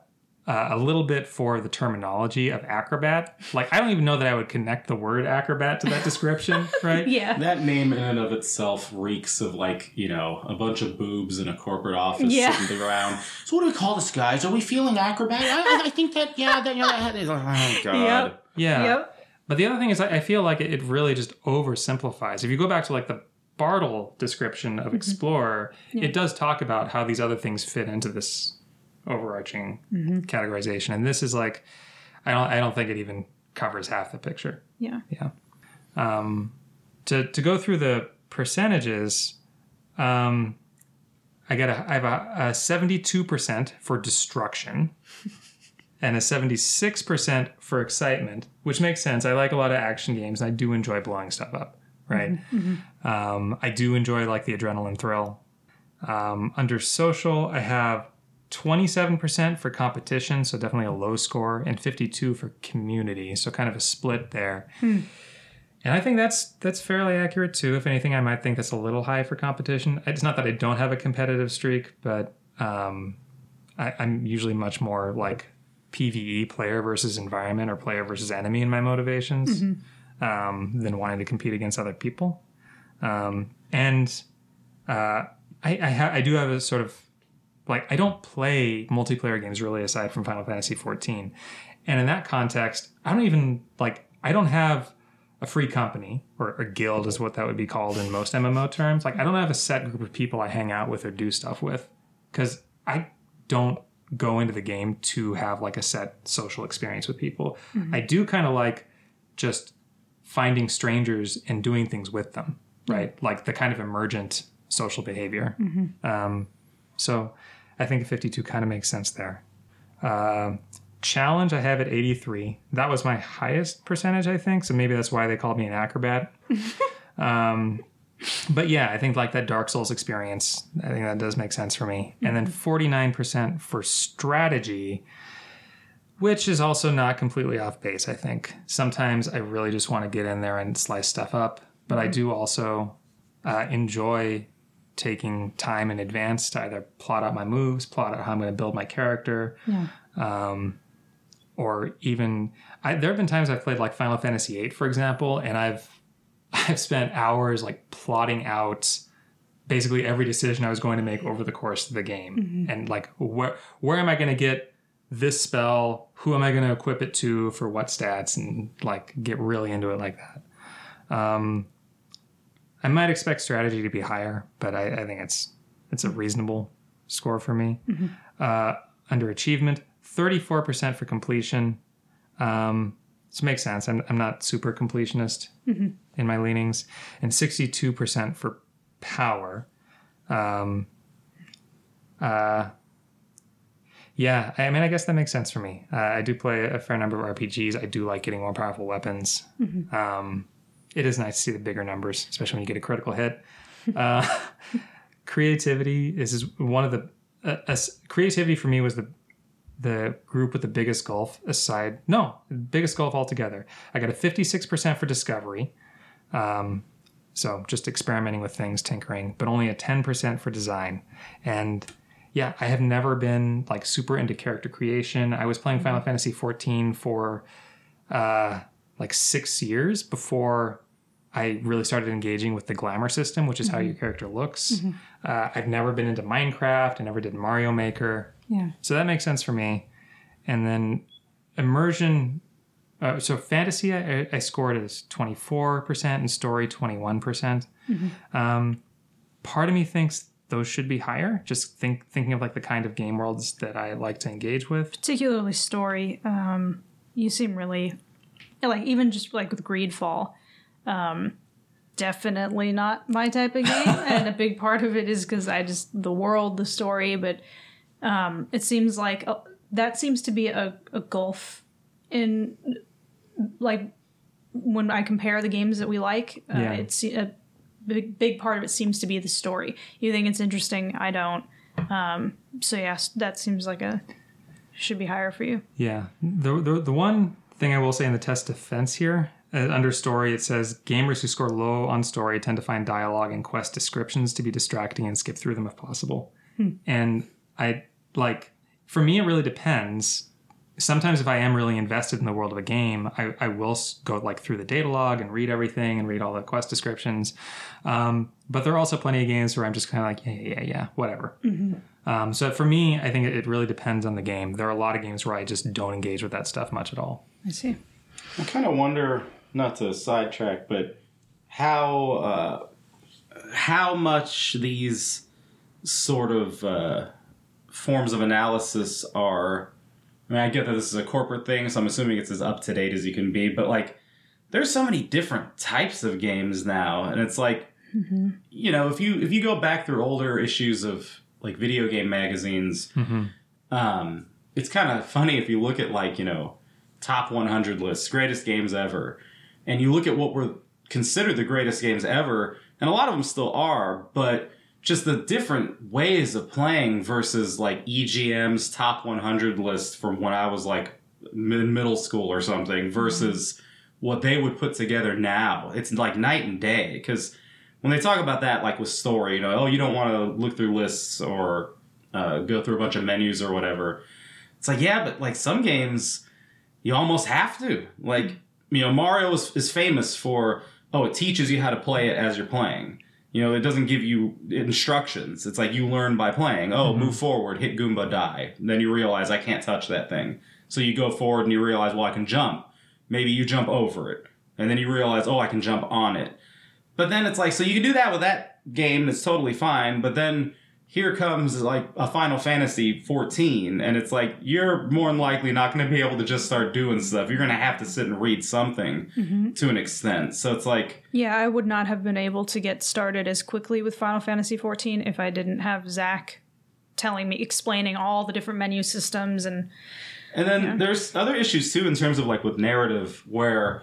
uh, a little bit for the terminology of acrobat. Like, I don't even know that I would connect the word acrobat to that description, right? Yeah. That name in and of itself reeks of, like, you know, a bunch of boobs in a corporate office yeah. sitting around. So what do we call this, guys? Are we feeling acrobat? I, I think that, yeah, that, you know, that is, oh, God. Yep. Yeah. Yep. But the other thing is, I feel like it really just oversimplifies. If you go back to, like, the Bartle description of Explorer, mm-hmm. yeah. it does talk about how these other things fit into this overarching mm-hmm. categorization. And this is, like, I don't I don't think it even covers half the picture. Yeah. Yeah. Um, to to go through the percentages, um, I got a I have a, a seventy-two percent for destruction. And a seventy-six percent for excitement, which makes sense. I like a lot of action games, and I do enjoy blowing stuff up, right? Mm-hmm. Um, I do enjoy, like, the adrenaline thrill. Um, under social, I have twenty-seven percent for competition, so definitely a low score, and fifty-two percent for community, so kind of a split there. Mm. And I think that's that's fairly accurate, too. If anything, I might think that's a little high for competition. It's not that I don't have a competitive streak, but um, I, I'm usually much more, like, P V E, player versus environment, or player versus enemy in my motivations mm-hmm. um, than wanting to compete against other people. Um, and uh, I, I, ha- I do have a sort of, like, I don't play multiplayer games really aside from Final Fantasy fourteen. And in that context, I don't even, like, I don't have a free company, or a guild is what that would be called in most M M O terms. Like, I don't have a set group of people I hang out with or do stuff with, because I don't go into the game to have, like, a set social experience with people. Mm-hmm. I do kind of like just finding strangers and doing things with them, right? Mm-hmm. Like the kind of emergent social behavior. Mm-hmm. Um, so I think fifty-two kind of makes sense there. Uh, challenge I have at eighty-three. That was my highest percentage, I think. So maybe that's why they called me an acrobat. um, But yeah, I think, like, that Dark Souls experience, I think that does make sense for me. Mm-hmm. And then forty-nine percent for strategy, which is also not completely off base, I think. Sometimes I really just want to get in there and slice stuff up. But mm-hmm. I do also uh, enjoy taking time in advance to either plot out my moves, plot out how I'm going to build my character. Yeah. Um, or even, I, there have been times I've played, like, Final Fantasy eight, for example, and I've I've spent hours, like, plotting out basically every decision I was going to make over the course of the game. Mm-hmm. And, like, where where am I going to get this spell? Who am I going to equip it to for what stats? And, like, get really into it like that. Um, I might expect strategy to be higher, but I, I think it's it's a reasonable score for me. Mm-hmm. Uh, under achievement, thirty-four percent for completion. Um, this makes sense. I'm, I'm not super completionist. Mm-hmm. in my leanings, and sixty-two percent for power. Um, uh, yeah, I mean, I guess that makes sense for me. Uh, I do play a fair number of R P Gs. I do like getting more powerful weapons. Mm-hmm. Um, it is nice to see the bigger numbers, especially when you get a critical hit. Uh, creativity is one of the... Uh, uh, creativity for me was the the group with the biggest gulf aside. No, biggest gulf altogether. I got a fifty-six percent for discovery. Um, so just experimenting with things, tinkering, but only a ten percent for design. And yeah, I have never been, like, super into character creation. I was playing Final Fantasy fourteen for uh, like six years before I really started engaging with the glamour system, which is mm-hmm. how your character looks. Mm-hmm. Uh, I've never been into Minecraft. I never did Mario Maker. Yeah. So that makes sense for me. And then immersion. Uh, so fantasy, I, I scored as twenty-four percent and story twenty-one percent. Mm-hmm. Um, part of me thinks those should be higher. Just think thinking of, like, the kind of game worlds that I like to engage with. Particularly story. Um, you seem really, like, even just like with Greedfall, um, definitely not my type of game. And a big part of it is because I just, the world, the story, but... Um, it seems like uh, that seems to be a, a gulf in, like, when I compare the games that we like, uh, yeah. it's a big, big part of it seems to be the story. You think it's interesting. I don't. Um, so yeah, that seems like a, should be higher for you. Yeah. The, the, the one thing I will say in the test defense here Uh, under story, it says, gamers who score low on story tend to find dialogue and quest descriptions to be distracting and skip through them if possible. Hmm. And I, like, for me, it really depends. Sometimes if I am really invested in the world of a game, I, I will go, like, through the data log and read everything and read all the quest descriptions. Um, but there are also plenty of games where I'm just kind of like, yeah, yeah, yeah, yeah, whatever. Mm-hmm. Um, so for me, I think it really depends on the game. There are a lot of games where I just don't engage with that stuff much at all. I see. I kind of wonder, not to sidetrack, but how uh, how much these sort of uh, forms of analysis are... I mean, I get that this is a corporate thing, so I'm assuming it's as up-to-date as you can be, but, like, there's so many different types of games now, and it's like, mm-hmm. you know, if you if you go back through older issues of, like, video game magazines, mm-hmm. um, it's kind of funny if you look at, like, you know, top one hundred lists, greatest games ever, and you look at what were considered the greatest games ever, and a lot of them still are, but... just the different ways of playing versus, like, E G M's top one hundred list from when I was, like, in middle school or something versus what they would put together now. It's, like, night and day. Because when they talk about that, like, with story, you know, oh, you don't want to look through lists or uh, go through a bunch of menus or whatever. It's like, yeah, but, like, some games you almost have to. Like, you know, Mario is, is famous for, oh, it teaches you how to play it as you're playing. You know, it doesn't give you instructions. It's like you learn by playing. Oh, mm-hmm. move forward, hit Goomba, die. Then you realize I can't touch that thing. So you go forward and you realize, well, I can jump. Maybe you jump over it. And then you realize, oh, I can jump on it. But then it's like, so you can do that with that game. That's totally fine. But then here comes like a Final Fantasy fourteen. And it's like, you're more than likely not going to be able to just start doing stuff. You're going to have to sit and read something mm-hmm. to an extent. So it's like... yeah, I would not have been able to get started as quickly with Final Fantasy fourteen if I didn't have Zach telling me, explaining all the different menu systems. And and then you know. There's other issues too in terms of like with narrative where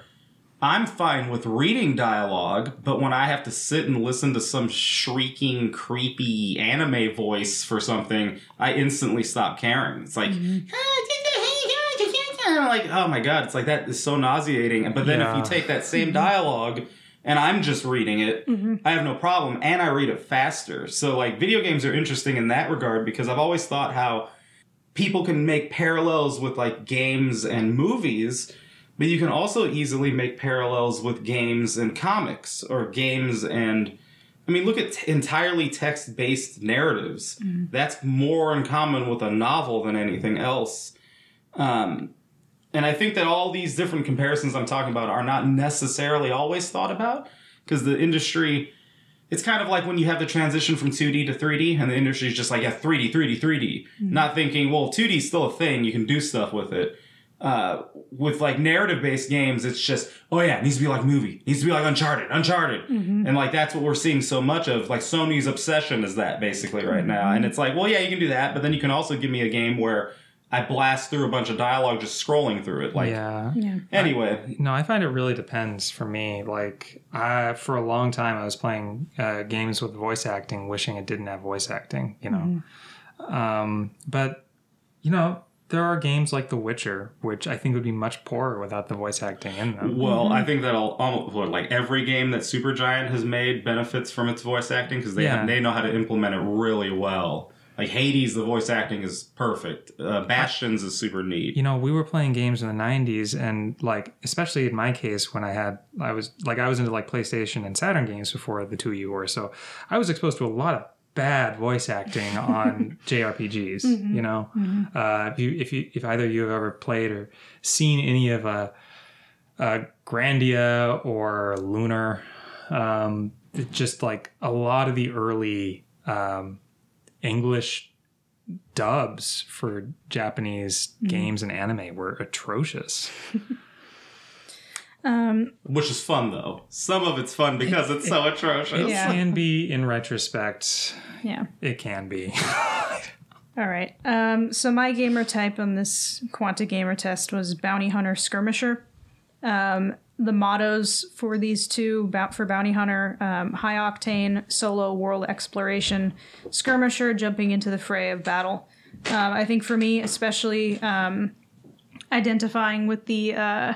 I'm fine with reading dialogue, but when I have to sit and listen to some shrieking, creepy anime voice for something, I instantly stop caring. It's like, mm-hmm. I'm like, oh my God, it's like that is so nauseating. But then yeah. if you take that same dialogue and I'm just reading it, mm-hmm. I have no problem and I read it faster. So like video games are interesting in that regard because I've always thought how people can make parallels with like games and movies. But you can also easily make parallels with games and comics or games and, I mean, look at t- entirely text-based narratives. Mm-hmm. That's more in common with a novel than anything else. Um, and I think that all these different comparisons I'm talking about are not necessarily always thought about because the industry, it's kind of like when you have the transition from two D to three D and the industry is just like, yeah, three D, three D, three D. Mm-hmm. Not thinking, well, two D is still a thing. You can do stuff with it. Uh, with like narrative based games, it's just, oh yeah, it needs to be like movie, it needs to be like Uncharted, Uncharted. Mm-hmm. And like, that's what we're seeing so much of. Like Sony's obsession is that basically right now. And it's like, well, yeah, you can do that. But then you can also give me a game where I blast through a bunch of dialogue, just scrolling through it. Like, yeah. yeah. Anyway. I, no, I find it really depends for me. Like I, for a long time I was playing uh, games with voice acting, wishing it didn't have voice acting, you know? Mm-hmm. Um, but you know, there are games like The Witcher, which I think would be much poorer without the voice acting in them. Well, mm-hmm. I think that almost like every game that Supergiant has made benefits from its voice acting because they yeah. have, they know how to implement it really well. Like Hades, the voice acting is perfect. Uh, Bastion's is super neat. You know, we were playing games in the nineties, and like especially in my case when I had, I was like I was into like PlayStation and Saturn games before the two of you were, so I was exposed to a lot of bad voice acting on J R P Gs, mm-hmm, you know. Mm-hmm. Uh, if you, if you, if either of you have ever played or seen any of uh, uh, Grandia or Lunar, um, just like a lot of the early um, English dubs for Japanese mm-hmm. games and anime were atrocious. Um, Which is fun, though. Some of it's fun because it, it's so it, atrocious. It yeah. can be, in retrospect. Yeah. It can be. All right. Um, so my gamer type on this Quanta Gamer test was Bounty Hunter Skirmisher. Um, the mottos for these two, for Bounty Hunter, um, High Octane, Solo World Exploration, Skirmisher, Jumping into the Fray of Battle. Um, I think for me, especially um, identifying with the... Uh,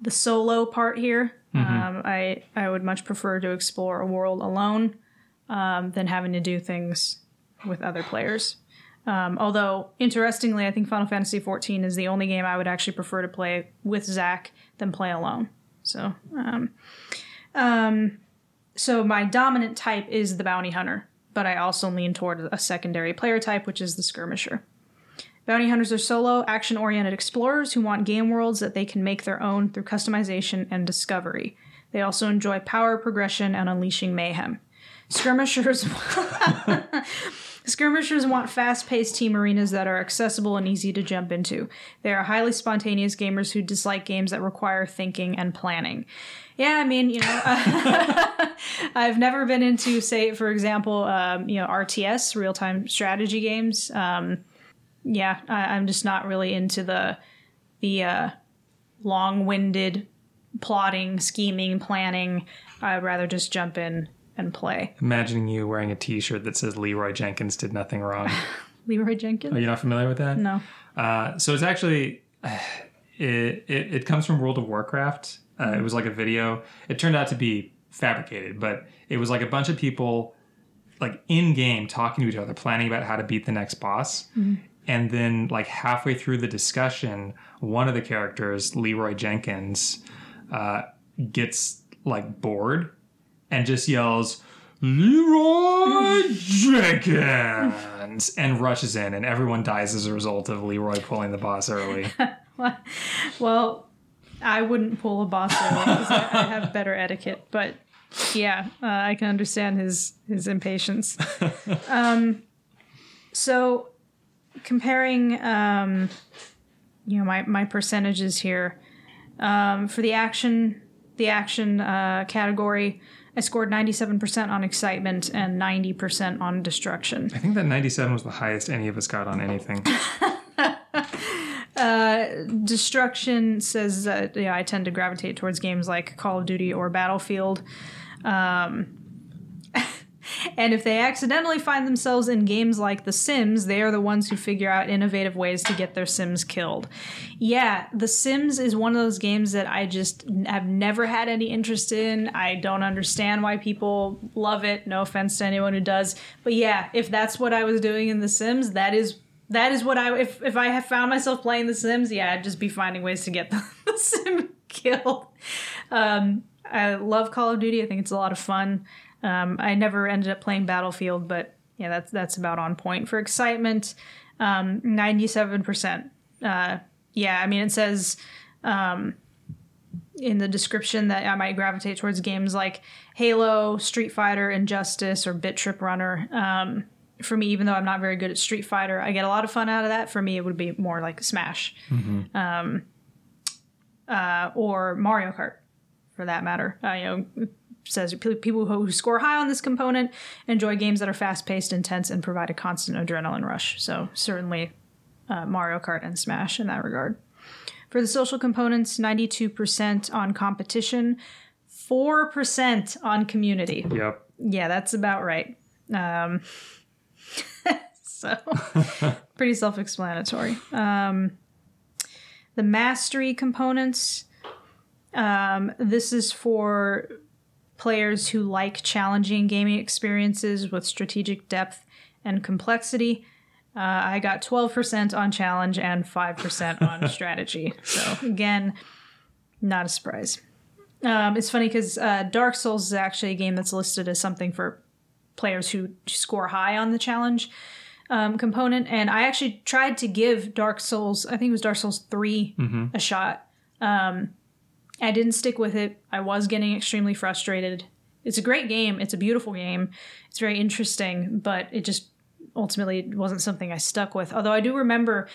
the solo part here. Mm-hmm. Um, I I would much prefer to explore a world alone um, than having to do things with other players. Um, although, interestingly, I think Final Fantasy fourteen is the only game I would actually prefer to play with Zach than play alone. So, um, um, so my dominant type is the bounty hunter, but I also lean toward a secondary player type, which is the skirmisher. Bounty hunters are solo, action-oriented explorers who want game worlds that they can make their own through customization and discovery. They also enjoy power progression and unleashing mayhem. Skirmishers... Skirmishers want fast-paced team arenas that are accessible and easy to jump into. They are highly spontaneous gamers who dislike games that require thinking and planning. Yeah, I mean, you know, uh, I've never been into, say, for example, um, you know, R T S, real-time strategy games. Um, yeah, I, I'm just not really into the the uh, long-winded plotting, scheming, planning. I'd rather just jump in and play. Imagining you wearing a t-shirt that says Leroy Jenkins did nothing wrong. Leroy Jenkins? Are you not familiar with that? No. Uh, so it's actually, it, it it comes from World of Warcraft. Uh, it was like a video. It turned out to be fabricated, but it was like a bunch of people like in-game talking to each other, planning about how to beat the next boss. Mm-hmm. And then like halfway through the discussion, one of the characters, Leroy Jenkins, uh, gets like bored and just yells, Leroy Jenkins, and rushes in, and everyone dies as a result of Leroy pulling the boss early. Well, I wouldn't pull a boss early because I have better etiquette, but yeah, uh, I can understand his, his impatience. Um, so comparing um, you know, my, my percentages here, um, for the action... The action uh, category, I scored ninety-seven percent on excitement and ninety percent on destruction. I think that ninety-seven was the highest any of us got on anything. uh, destruction says that yeah, I tend to gravitate towards games like Call of Duty or Battlefield. Um, and if they accidentally find themselves in games like The Sims, they are the ones who figure out innovative ways to get their Sims killed. Yeah, The Sims is one of those games that I just have never had any interest in. I don't understand why people love it. No offense to anyone who does. But yeah, if that's what I was doing in The Sims, that is that is what I... If, if I have found myself playing The Sims, yeah, I'd just be finding ways to get the, the Sim killed. Um, I love Call of Duty. I think it's a lot of fun. Um, I never ended up playing Battlefield, but yeah, that's that's about on point. For excitement, um, ninety-seven percent. Uh, yeah, I mean, it says um, in the description that I might gravitate towards games like Halo, Street Fighter, Injustice, or Bit Trip Runner. Um, for me, even though I'm not very good at Street Fighter, I get a lot of fun out of that. For me, it would be more like Smash, mm-hmm. um, uh, or Mario Kart, for that matter. Uh, you know. Says people who score high on this component enjoy games that are fast-paced, intense, and provide a constant adrenaline rush. So certainly uh, Mario Kart and Smash in that regard. For the social components, ninety-two percent on competition, four percent on community. Yep. Yeah, that's about right. Um, so pretty self-explanatory. Um, the mastery components, um, this is for... players who like challenging gaming experiences with strategic depth and complexity. Uh, I got twelve percent on challenge and five percent on strategy. So again, not a surprise. Um, it's funny because uh, Dark Souls is actually a game that's listed as something for players who score high on the challenge um, component. And I actually tried to give Dark Souls, I think it was Dark Souls three, mm-hmm. a shot. Um I didn't stick with it. I was getting extremely frustrated. It's a great game. It's a beautiful game. It's very interesting, but it just ultimately wasn't something I stuck with. Although I do remember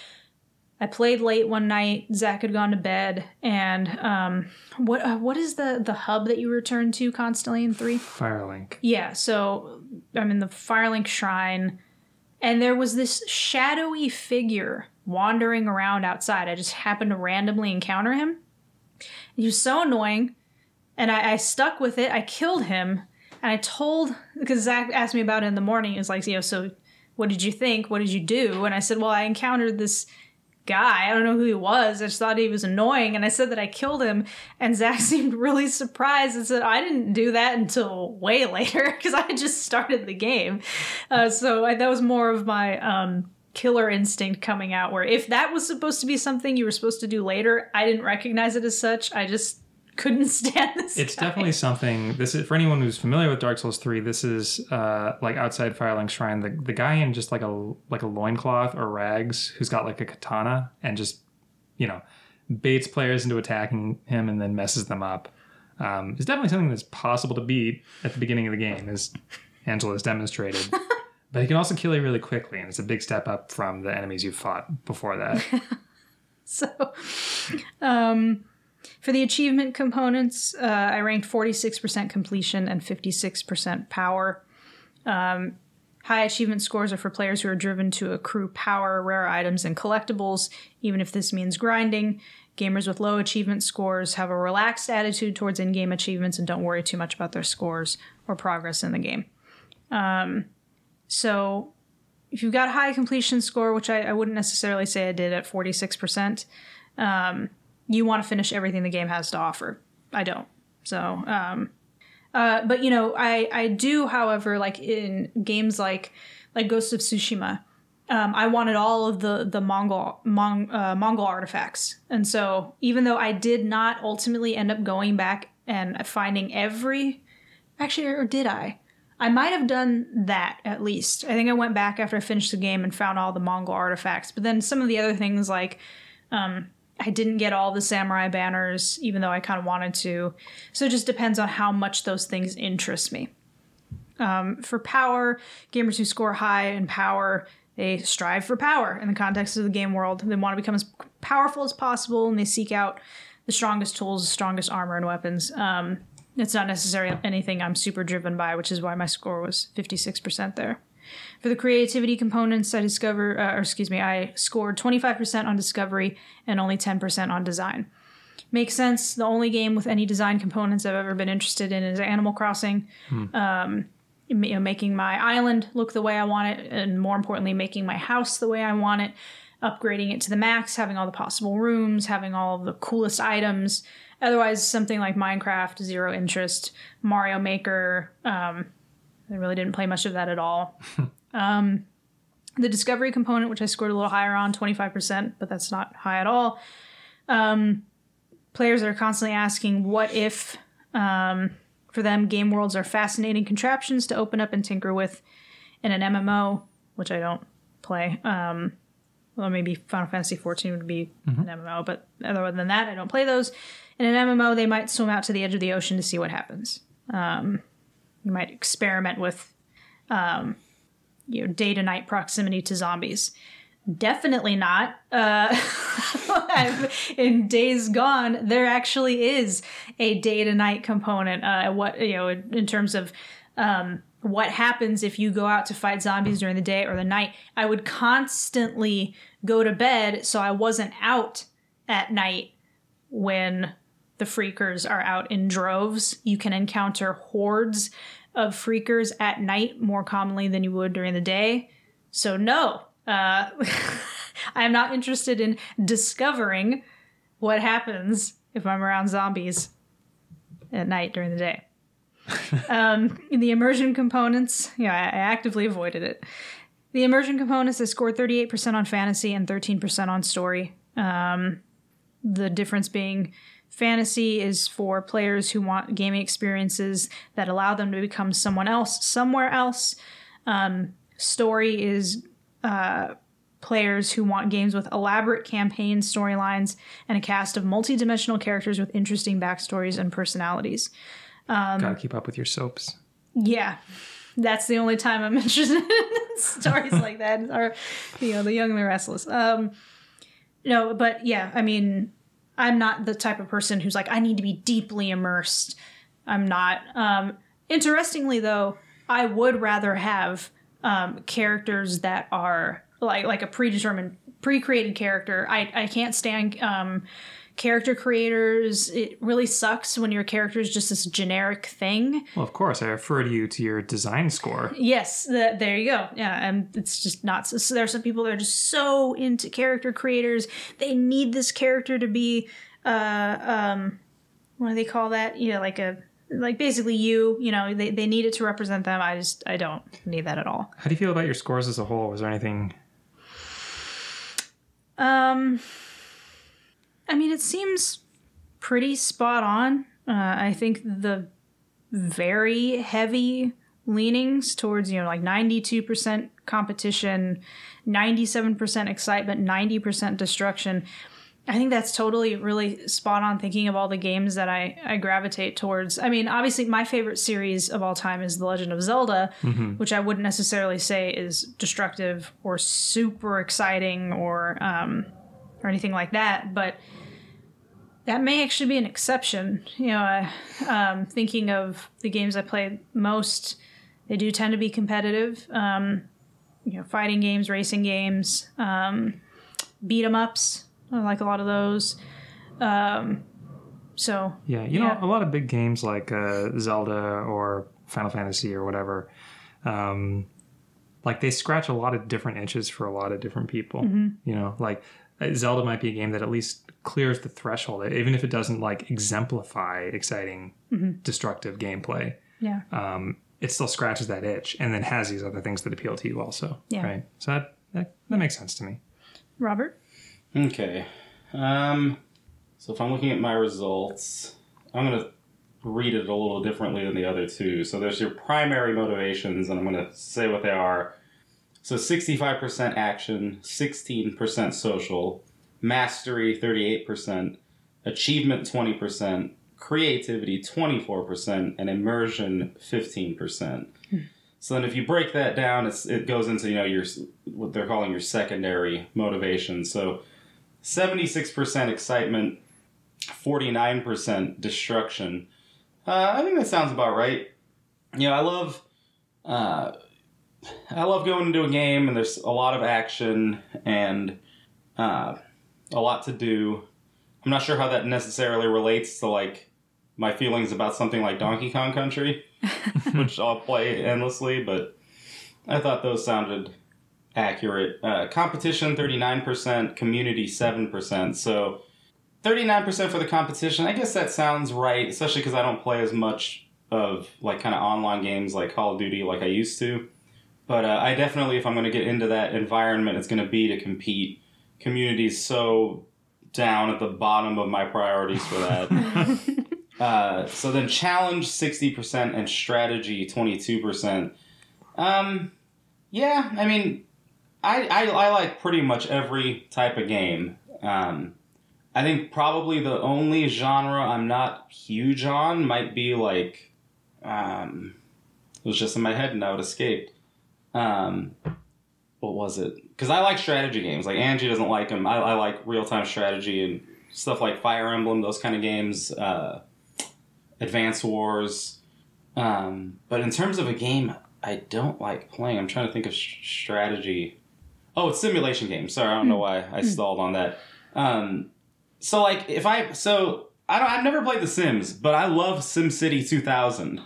I played late one night. Zach had gone to bed. And um, what uh, what is the, the hub that you return to constantly in three? Firelink. Yeah. So I'm in the Firelink Shrine. And there was this shadowy figure wandering around outside. I just happened to randomly encounter him. He was so annoying, and I, I stuck with it. I killed him, and I told, because Zach asked me about it in the morning. It was like, you know, so what did you think? What did you do? And I said, well, I encountered this guy. I don't know who he was. I just thought he was annoying. And I said that I killed him. And Zach seemed really surprised and said, I didn't do that until way later because I just started the game. Uh, so I, that was more of my um, killer instinct coming out, where if that was supposed to be something you were supposed to do later, I didn't recognize it as such. I just couldn't stand this It's guy. Definitely something. This is for anyone who's familiar with Dark Souls three. This is uh, like outside Firelink Shrine. The the guy in just like a like a loincloth or rags who's got like a katana and just, you know, baits players into attacking him and then messes them up. Um, it's definitely something that's possible to beat at the beginning of the game, as Angela has demonstrated. But he can also kill you really quickly, and it's a big step up from the enemies you've fought before that. So, um. For the achievement components, uh, I ranked forty-six percent completion and fifty-six percent power. Um, high achievement scores are for players who are driven to accrue power, rare items, and collectibles, even if this means grinding. Gamers with low achievement scores have a relaxed attitude towards in-game achievements and don't worry too much about their scores or progress in the game. Um, so if you've got a high completion score, which I, I wouldn't necessarily say I did at forty-six percent, um, you want to finish everything the game has to offer. I don't. So, um, uh, but you know, I, I do, however, like in games like, like Ghost of Tsushima, um, I wanted all of the, the Mongol, Mong, uh, Mongol artifacts. And so even though I did not ultimately end up going back and finding every, actually, or did I? I might have done that at least. I think I went back after I finished the game and found all the Mongol artifacts. But then some of the other things like, um, I didn't get all the samurai banners, even though I kind of wanted to. So it just depends on how much those things interest me. Um, for power, gamers who score high in power, they strive for power in the context of the game world. They want to become as powerful as possible, and they seek out the strongest tools, the strongest armor and weapons. Um, it's not necessarily anything I'm super driven by, which is why my score was fifty-six percent there. For the creativity components, I discover, uh, or excuse me, I scored twenty-five percent on discovery and only ten percent on design. Makes sense. The only game with any design components I've ever been interested in is Animal Crossing. Hmm. Um, you know, making my island look the way I want it, and more importantly, making my house the way I want it, upgrading it to the max, having all the possible rooms, having all the coolest items. Otherwise, something like Minecraft, zero interest. Mario Maker, um... I really didn't play much of that at all. um, the discovery component, which I scored a little higher on, twenty-five percent, but that's not high at all. Um, players that are constantly asking what if, um, for them, game worlds are fascinating contraptions to open up and tinker with in an M M O, which I don't play. Um, well, maybe Final Fantasy fourteen would be mm-hmm. an M M O, but other than that, I don't play those. In an M M O, they might swim out to the edge of the ocean to see what happens. Um You might experiment with, um, you know, day to night proximity to zombies. Definitely not. Uh, in Days Gone, there actually is a day to night component. Uh, what you know, in terms of um, what happens if you go out to fight zombies during the day or the night. I would constantly go to bed, so I wasn't out at night when the freakers are out in droves. You can encounter hordes of freakers at night more commonly than you would during the day. So no, uh, I'm not interested in discovering what happens if I'm around zombies at night during the day. um, in the immersion components, yeah, you know, I, I actively avoided it. The immersion components, I scored thirty-eight percent on fantasy and thirteen percent on story. Um, the difference being, fantasy is for players who want gaming experiences that allow them to become someone else somewhere else. Um, story is uh, players who want games with elaborate campaign storylines and a cast of multi-dimensional characters with interesting backstories and personalities. Um, Gotta keep up with your soaps. Yeah, that's the only time I'm interested in stories like that, or, you know, The Young and the Restless. Um, no, but yeah, I mean, I'm not the type of person who's like, I need to be deeply immersed. I'm not. Um, interestingly, though, I would rather have um, characters that are like like a predetermined, pre-created character. I, I can't stand um, character creators, it really sucks when your character is just this generic thing. Well, of course, I referred you to your design score. Yes, the, there you go. Yeah, and it's just not... So there are some people that are just so into character creators. They need this character to be... Uh, um, what do they call that? You know, like a... Like, basically you, you know, they, they need it to represent them. I just, I don't need that at all. How do you feel about your scores as a whole? Was there anything? Um, I mean, it seems pretty spot on. Uh, I think the very heavy leanings towards, you know, like ninety-two percent competition, ninety-seven percent excitement, ninety percent destruction. I think that's totally really spot on thinking of all the games that I, I gravitate towards. I mean, obviously, my favorite series of all time is The Legend of Zelda, mm-hmm. which I wouldn't necessarily say is destructive or super exciting or um, or anything like that. But that may actually be an exception. You know, I, um, thinking of the games I play most, they do tend to be competitive. Um, you know, fighting games, racing games, um, beat 'em ups. I like a lot of those. Um, so yeah, you yeah. know, a lot of big games like uh, Zelda or Final Fantasy or whatever, um, like they scratch a lot of different itches for a lot of different people. Mm-hmm. You know, like Zelda might be a game that at least clears the threshold, even if it doesn't like exemplify exciting, mm-hmm. destructive gameplay. Yeah, um, it still scratches that itch and then has these other things that appeal to you also. Yeah. Right. So that that, that makes sense to me. Robert? Okay, um, so if I'm looking at my results, I'm going to read it a little differently than the other two. So there's your primary motivations, and I'm going to say what they are. So sixty-five percent action, sixteen percent social, mastery thirty-eight percent, achievement twenty percent, creativity twenty-four percent, and immersion fifteen percent. So then if you break that down, it's, it goes into, you know, your what they're calling your secondary motivation. So... seventy-six percent excitement, forty-nine percent destruction. Uh, I think that sounds about right. You know, I love, uh, I love going into a game and there's a lot of action and uh, a lot to do. I'm not sure how that necessarily relates to like my feelings about something like Donkey Kong Country, which I'll play endlessly. But I thought those sounded accurate. Uh, competition, thirty-nine percent. Community, seven percent. So, thirty-nine percent for the competition. I guess that sounds right, especially because I don't play as much of, like, kind of online games like Call of Duty like I used to. But uh, I definitely, if I'm going to get into that environment, it's going to be to compete. Community's so down at the bottom of my priorities for that. uh, so then challenge, sixty percent, and strategy, twenty-two percent. Um, yeah, I mean... I, I, I like pretty much every type of game. Um, I think probably the only genre I'm not huge on might be like... Um, it was just in my head and now it escaped. Um, what was it? Because I like strategy games. Like, Angie doesn't like them. I, I like real-time strategy and stuff like Fire Emblem, those kind of games. Uh, Advance Wars. Um, but in terms of a game I don't like playing, I'm trying to think of sh- strategy... Oh, it's simulation games. Sorry, I don't know why I stalled on that. Um, so, like, if I... So, I don't, I've never played The Sims, but I love SimCity two thousand.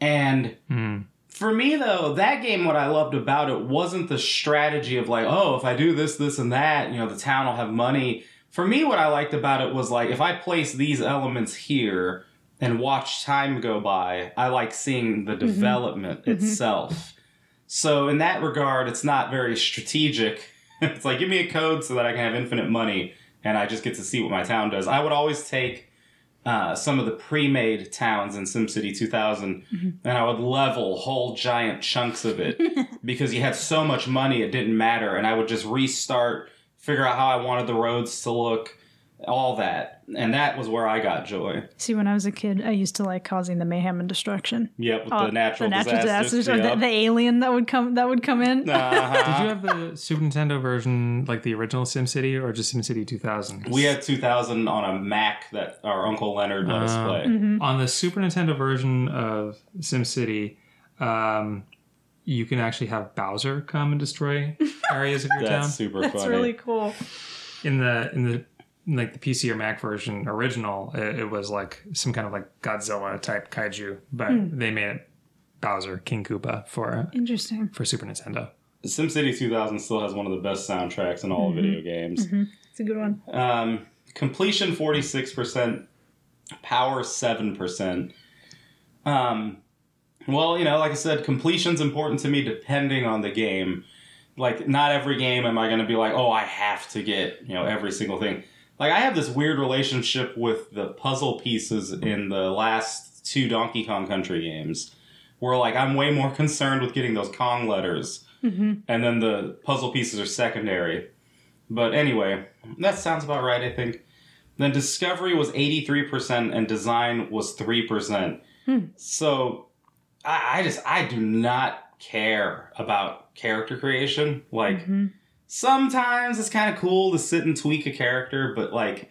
And mm. for me, though, that game, what I loved about it wasn't the strategy of, like, oh, if I do this, this, and that, you know, the town will have money. For me, what I liked about it was, like, if I place these elements here and watch time go by, I like seeing the development mm-hmm. itself. Mm-hmm. So in that regard, it's not very strategic. It's like, give me a code so that I can have infinite money and I just get to see what my town does. I would always take uh, some of the pre-made towns in SimCity two thousand mm-hmm. and I would level whole giant chunks of it because you had so much money it didn't matter. And I would just restart, figure out how I wanted the roads to look, all that. And that was where I got joy. See, when I was a kid, I used to like causing the mayhem and destruction. Yep, with oh, the natural the natural disasters. disasters or yep. the, the alien that would come that would come in. Uh-huh. Did you have the Super Nintendo version, like the original SimCity, or just SimCity two thousand? We had two thousand on a Mac that our Uncle Leonard let um, us play. Mm-hmm. On the Super Nintendo version of SimCity, um, you can actually have Bowser come and destroy areas of your That's town. That's super That's funny. That's really cool. In the in the like the P C or Mac version original, it, it was like some kind of like Godzilla type kaiju, but mm. they made it Bowser, King Koopa for interesting for Super Nintendo. SimCity two thousand still has one of the best soundtracks in all mm-hmm. video games. Mm-hmm. It's a good one. Um, completion forty-six percent, power seven percent. Um, well, you know, like I said, completion's important to me depending on the game. Like, not every game am I going to be like, oh, I have to get, you know, every single thing. Like, I have this weird relationship with the puzzle pieces in the last two Donkey Kong Country games, where, like, I'm way more concerned with getting those Kong letters. Mm-hmm. And then the puzzle pieces are secondary. But anyway, that sounds about right, I think. Then discovery was eighty-three percent and design was three percent. Hmm. So, I, I just, I do not care about character creation. Like, mm-hmm. sometimes it's kind of cool to sit and tweak a character, but, like,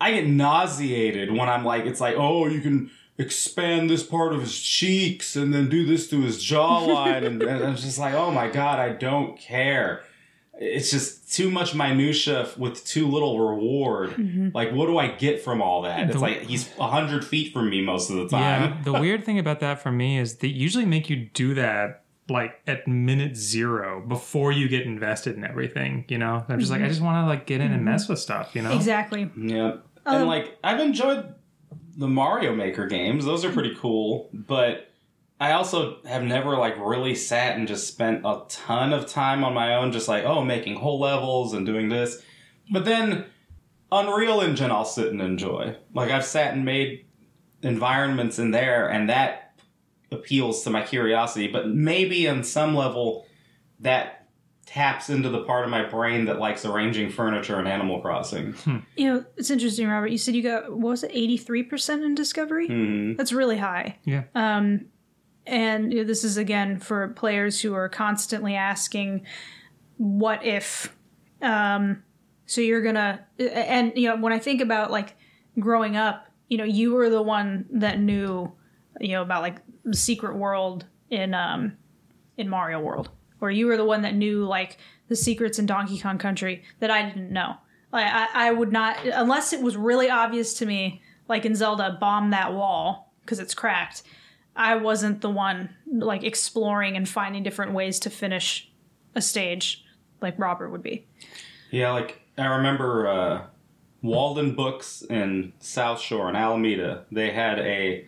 I get nauseated when I'm like, it's like, oh, you can expand this part of his cheeks and then do this to his jawline. and, and I'm just like, oh my God, I don't care. It's just too much minutia with too little reward. Mm-hmm. Like, what do I get from all that? It's the, like, he's one hundred feet from me most of the time. Yeah, the weird thing about that for me is they usually make you do that, like, at minute zero before you get invested in everything, you know? I'm just mm-hmm. like, I just want to, like, get in mm-hmm. and mess with stuff, you know? Exactly. Yeah. Um, and, like, I've enjoyed the Mario Maker games. Those are pretty cool, but I also have never, like, really sat and just spent a ton of time on my own just like, oh, making whole levels and doing this. But then Unreal Engine I'll sit and enjoy. Like, I've sat and made environments in there, and that appeals to my curiosity. But maybe on some level that taps into the part of my brain that likes arranging furniture in Animal Crossing. Hmm. You know, it's interesting, Robert. You said you got, what was it, eighty-three percent in Discovery? Mm-hmm. That's really high. Yeah. Um... And you know, this is, again, for players who are constantly asking, what if? Um, so you're going to... And, you know, when I think about, like, growing up, you know, you were the one that knew, you know, about, like, the secret world in um, in Mario World. Or you were the one that knew, like, the secrets in Donkey Kong Country that I didn't know. Like, I, I would not... Unless it was really obvious to me, like in Zelda, bomb that wall, because it's cracked... I wasn't the one, like, exploring and finding different ways to finish a stage like Robert would be. Yeah, like, I remember uh, Walden Books in South Shore in Alameda. They had a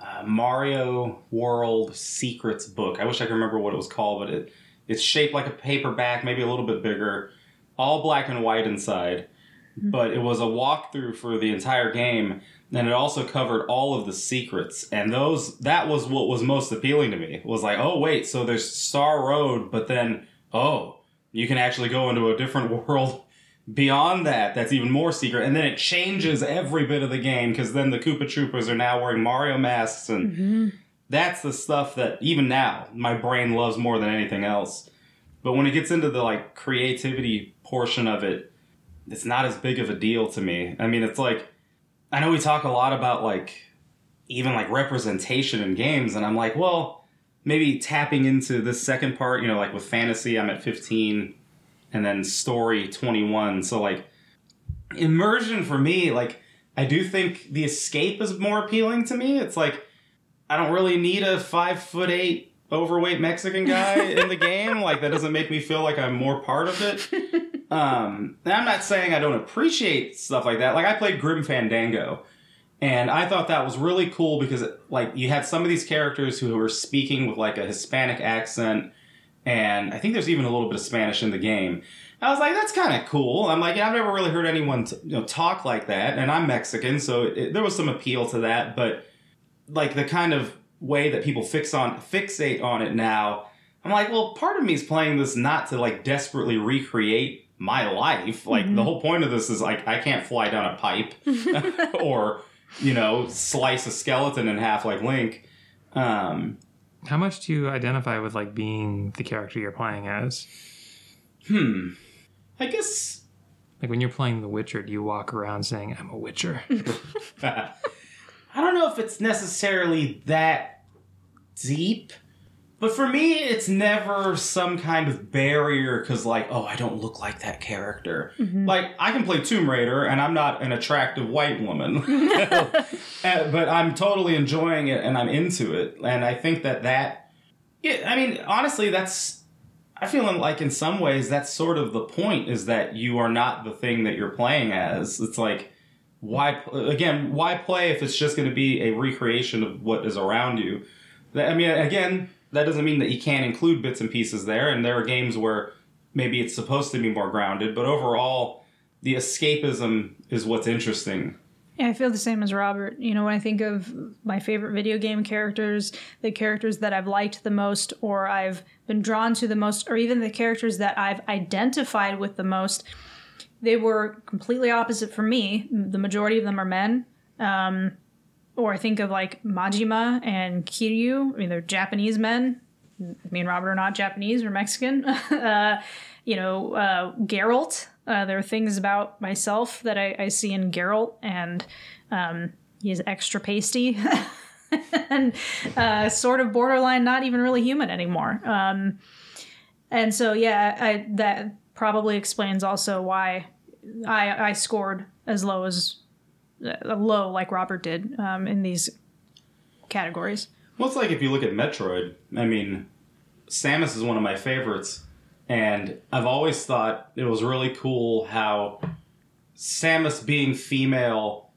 uh, Mario World Secrets book. I wish I could remember what it was called, but it it's shaped like a paperback, maybe a little bit bigger, all black and white inside. Mm-hmm. But it was a walkthrough for the entire game. And it also covered all of the secrets. And those that was what was most appealing to me. Was like, oh, wait, so there's Star Road, but then, oh, you can actually go into a different world beyond that that's even more secret. And then it changes every bit of the game, because then the Koopa Troopers are now wearing Mario masks. And mm-hmm. that's the stuff that, even now, my brain loves more than anything else. But when it gets into the, like, creativity portion of it, it's not as big of a deal to me. I mean, it's like... I know we talk a lot about, like, even, like, representation in games, and I'm like, well, maybe tapping into this second part, you know, like, with fantasy, I'm at fifteen, and then story, twenty-one, so, like, immersion for me, like, I do think the escape is more appealing to me. It's like, I don't really need a five foot eight overweight Mexican guy in the game. Like, that doesn't make me feel like I'm more part of it. Um, and I'm not saying I don't appreciate stuff like that. Like, I played Grim Fandango, and I thought that was really cool because, it, like, you had some of these characters who were speaking with, like, a Hispanic accent, and I think there's even a little bit of Spanish in the game. I was like, that's kind of cool. I'm like, yeah, I've never really heard anyone t- you know, talk like that, and I'm Mexican, so it, it, there was some appeal to that, but, like, the kind of way that people fix on fixate on it now, I'm like, well, part of me is playing this not to, like, desperately recreate my life. Like, mm-hmm. the whole point of this is, like, I can't fly down a pipe or, you know, slice a skeleton in half like Link. Um, How much do you identify with, like, being the character you're playing as? Hmm. I guess... Like, when you're playing The Witcher, do you walk around saying, I'm a Witcher? I don't know if it's necessarily that deep. But for me, it's never some kind of barrier because, like, oh, I don't look like that character. Mm-hmm. Like, I can play Tomb Raider, and I'm not an attractive white woman. But I'm totally enjoying it, and I'm into it. And I think that that... Yeah, I mean, honestly, that's... I feel like in some ways that's sort of the point, is that you are not the thing that you're playing as. It's like, why... Again, why play if it's just going to be a recreation of what is around you? I mean, again... That doesn't mean that you can't include bits and pieces there, and there are games where maybe it's supposed to be more grounded, but overall, the escapism is what's interesting. Yeah, I feel the same as Robert. You know, when I think of my favorite video game characters, the characters that I've liked the most, or I've been drawn to the most, or even the characters that I've identified with the most, they were completely opposite for me. The majority of them are men. Um... Or I think of, like, Majima and Kiryu. I mean, they're Japanese men. Me and Robert are not Japanese. We're Mexican. uh, you know, uh, Geralt. Uh, there are things about myself that I, I see in Geralt. And um, he's extra pasty. and uh, sort of borderline not even really human anymore. Um, and so, yeah, I, that probably explains also why I, I scored as low as... low like Robert did um, in these categories. Well, it's like if you look at Metroid, I mean, Samus is one of my favorites, and I've always thought it was really cool how Samus being female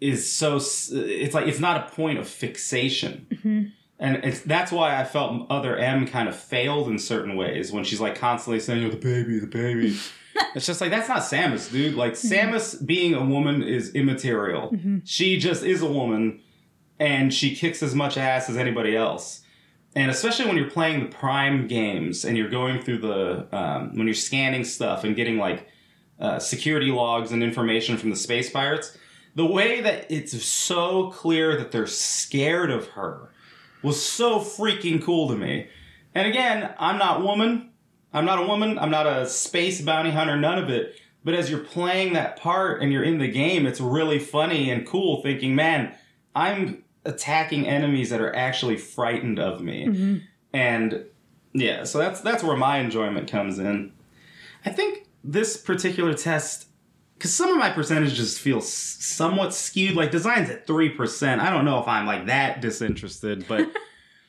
is so... It's like it's not a point of fixation. Mm-hmm. And it's, that's why I felt Other M kind of failed in certain ways when she's like constantly saying, oh, the baby, the baby. It's just like, that's not Samus, dude. Like, mm-hmm. Samus being a woman is immaterial. Mm-hmm. She just is a woman, and she kicks as much ass as anybody else. And especially when you're playing the Prime games, and you're going through the... Um, when you're scanning stuff and getting, like, uh, security logs and information from the Space Pirates, the way that it's so clear that they're scared of her was so freaking cool to me. And again, I'm not woman... I'm not a woman, I'm not a space bounty hunter, none of it. But as you're playing that part and you're in the game, it's really funny and cool thinking, man, I'm attacking enemies that are actually frightened of me. Mm-hmm. And yeah, so that's that's where my enjoyment comes in. I think this particular test, because some of my percentages feel s- somewhat skewed, like design's at three percent. I don't know if I'm like that disinterested, but...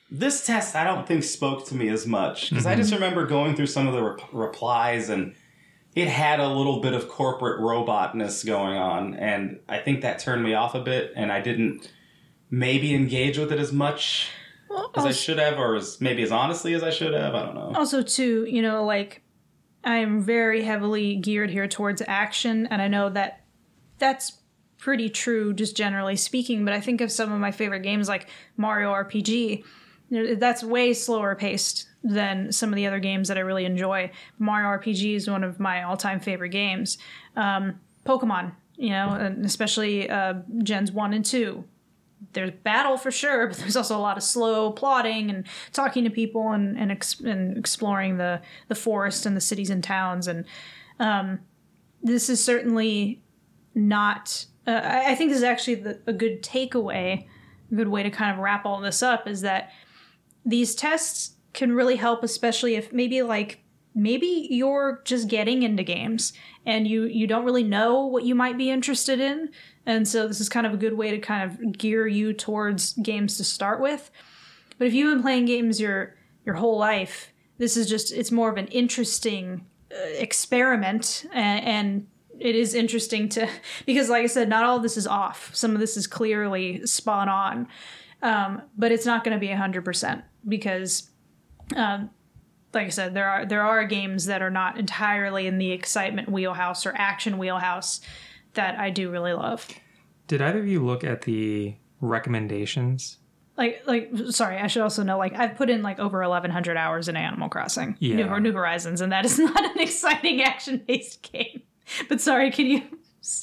This test, I don't think, spoke to me as much. Because mm-hmm. I just remember going through some of the re- replies, and it had a little bit of corporate robotness going on. And I think that turned me off a bit, and I didn't maybe engage with it as much well, as also, I should have, or as, maybe as honestly as I should have. I don't know. Also, too, you know, like, I'm very heavily geared here towards action, and I know that that's... pretty true, just generally speaking, but I think of some of my favorite games like Mario R P G. That's way slower paced than some of the other games that I really enjoy. Mario R P G is one of my all-time favorite games. Um, Pokemon, you know, and especially uh, Gens one and two. There's battle for sure, but there's also a lot of slow plotting and talking to people and and, ex- and exploring the, the forest and the cities and towns. And um, this is certainly not... Uh, I think this is actually the, a good takeaway, a good way to kind of wrap all this up, is that these tests can really help, especially if maybe like maybe you're just getting into games and you, you don't really know what you might be interested in. And so this is kind of a good way to kind of gear you towards games to start with. But if you've been playing games your your whole life, this is just, it's more of an interesting uh, experiment and, and it is interesting to, because like I said, not all of this is off. Some of this is clearly spot on, um, but it's not going to be a hundred percent because, um, like I said, there are, there are games that are not entirely in the excitement wheelhouse or action wheelhouse that I do really love. Did either of you look at the recommendations? Like, like, sorry, I should also know, like, I've put in, like, over eleven hundred hours in Animal Crossing, yeah. New, or New Horizons, and that is not an exciting action-based game. But sorry, can you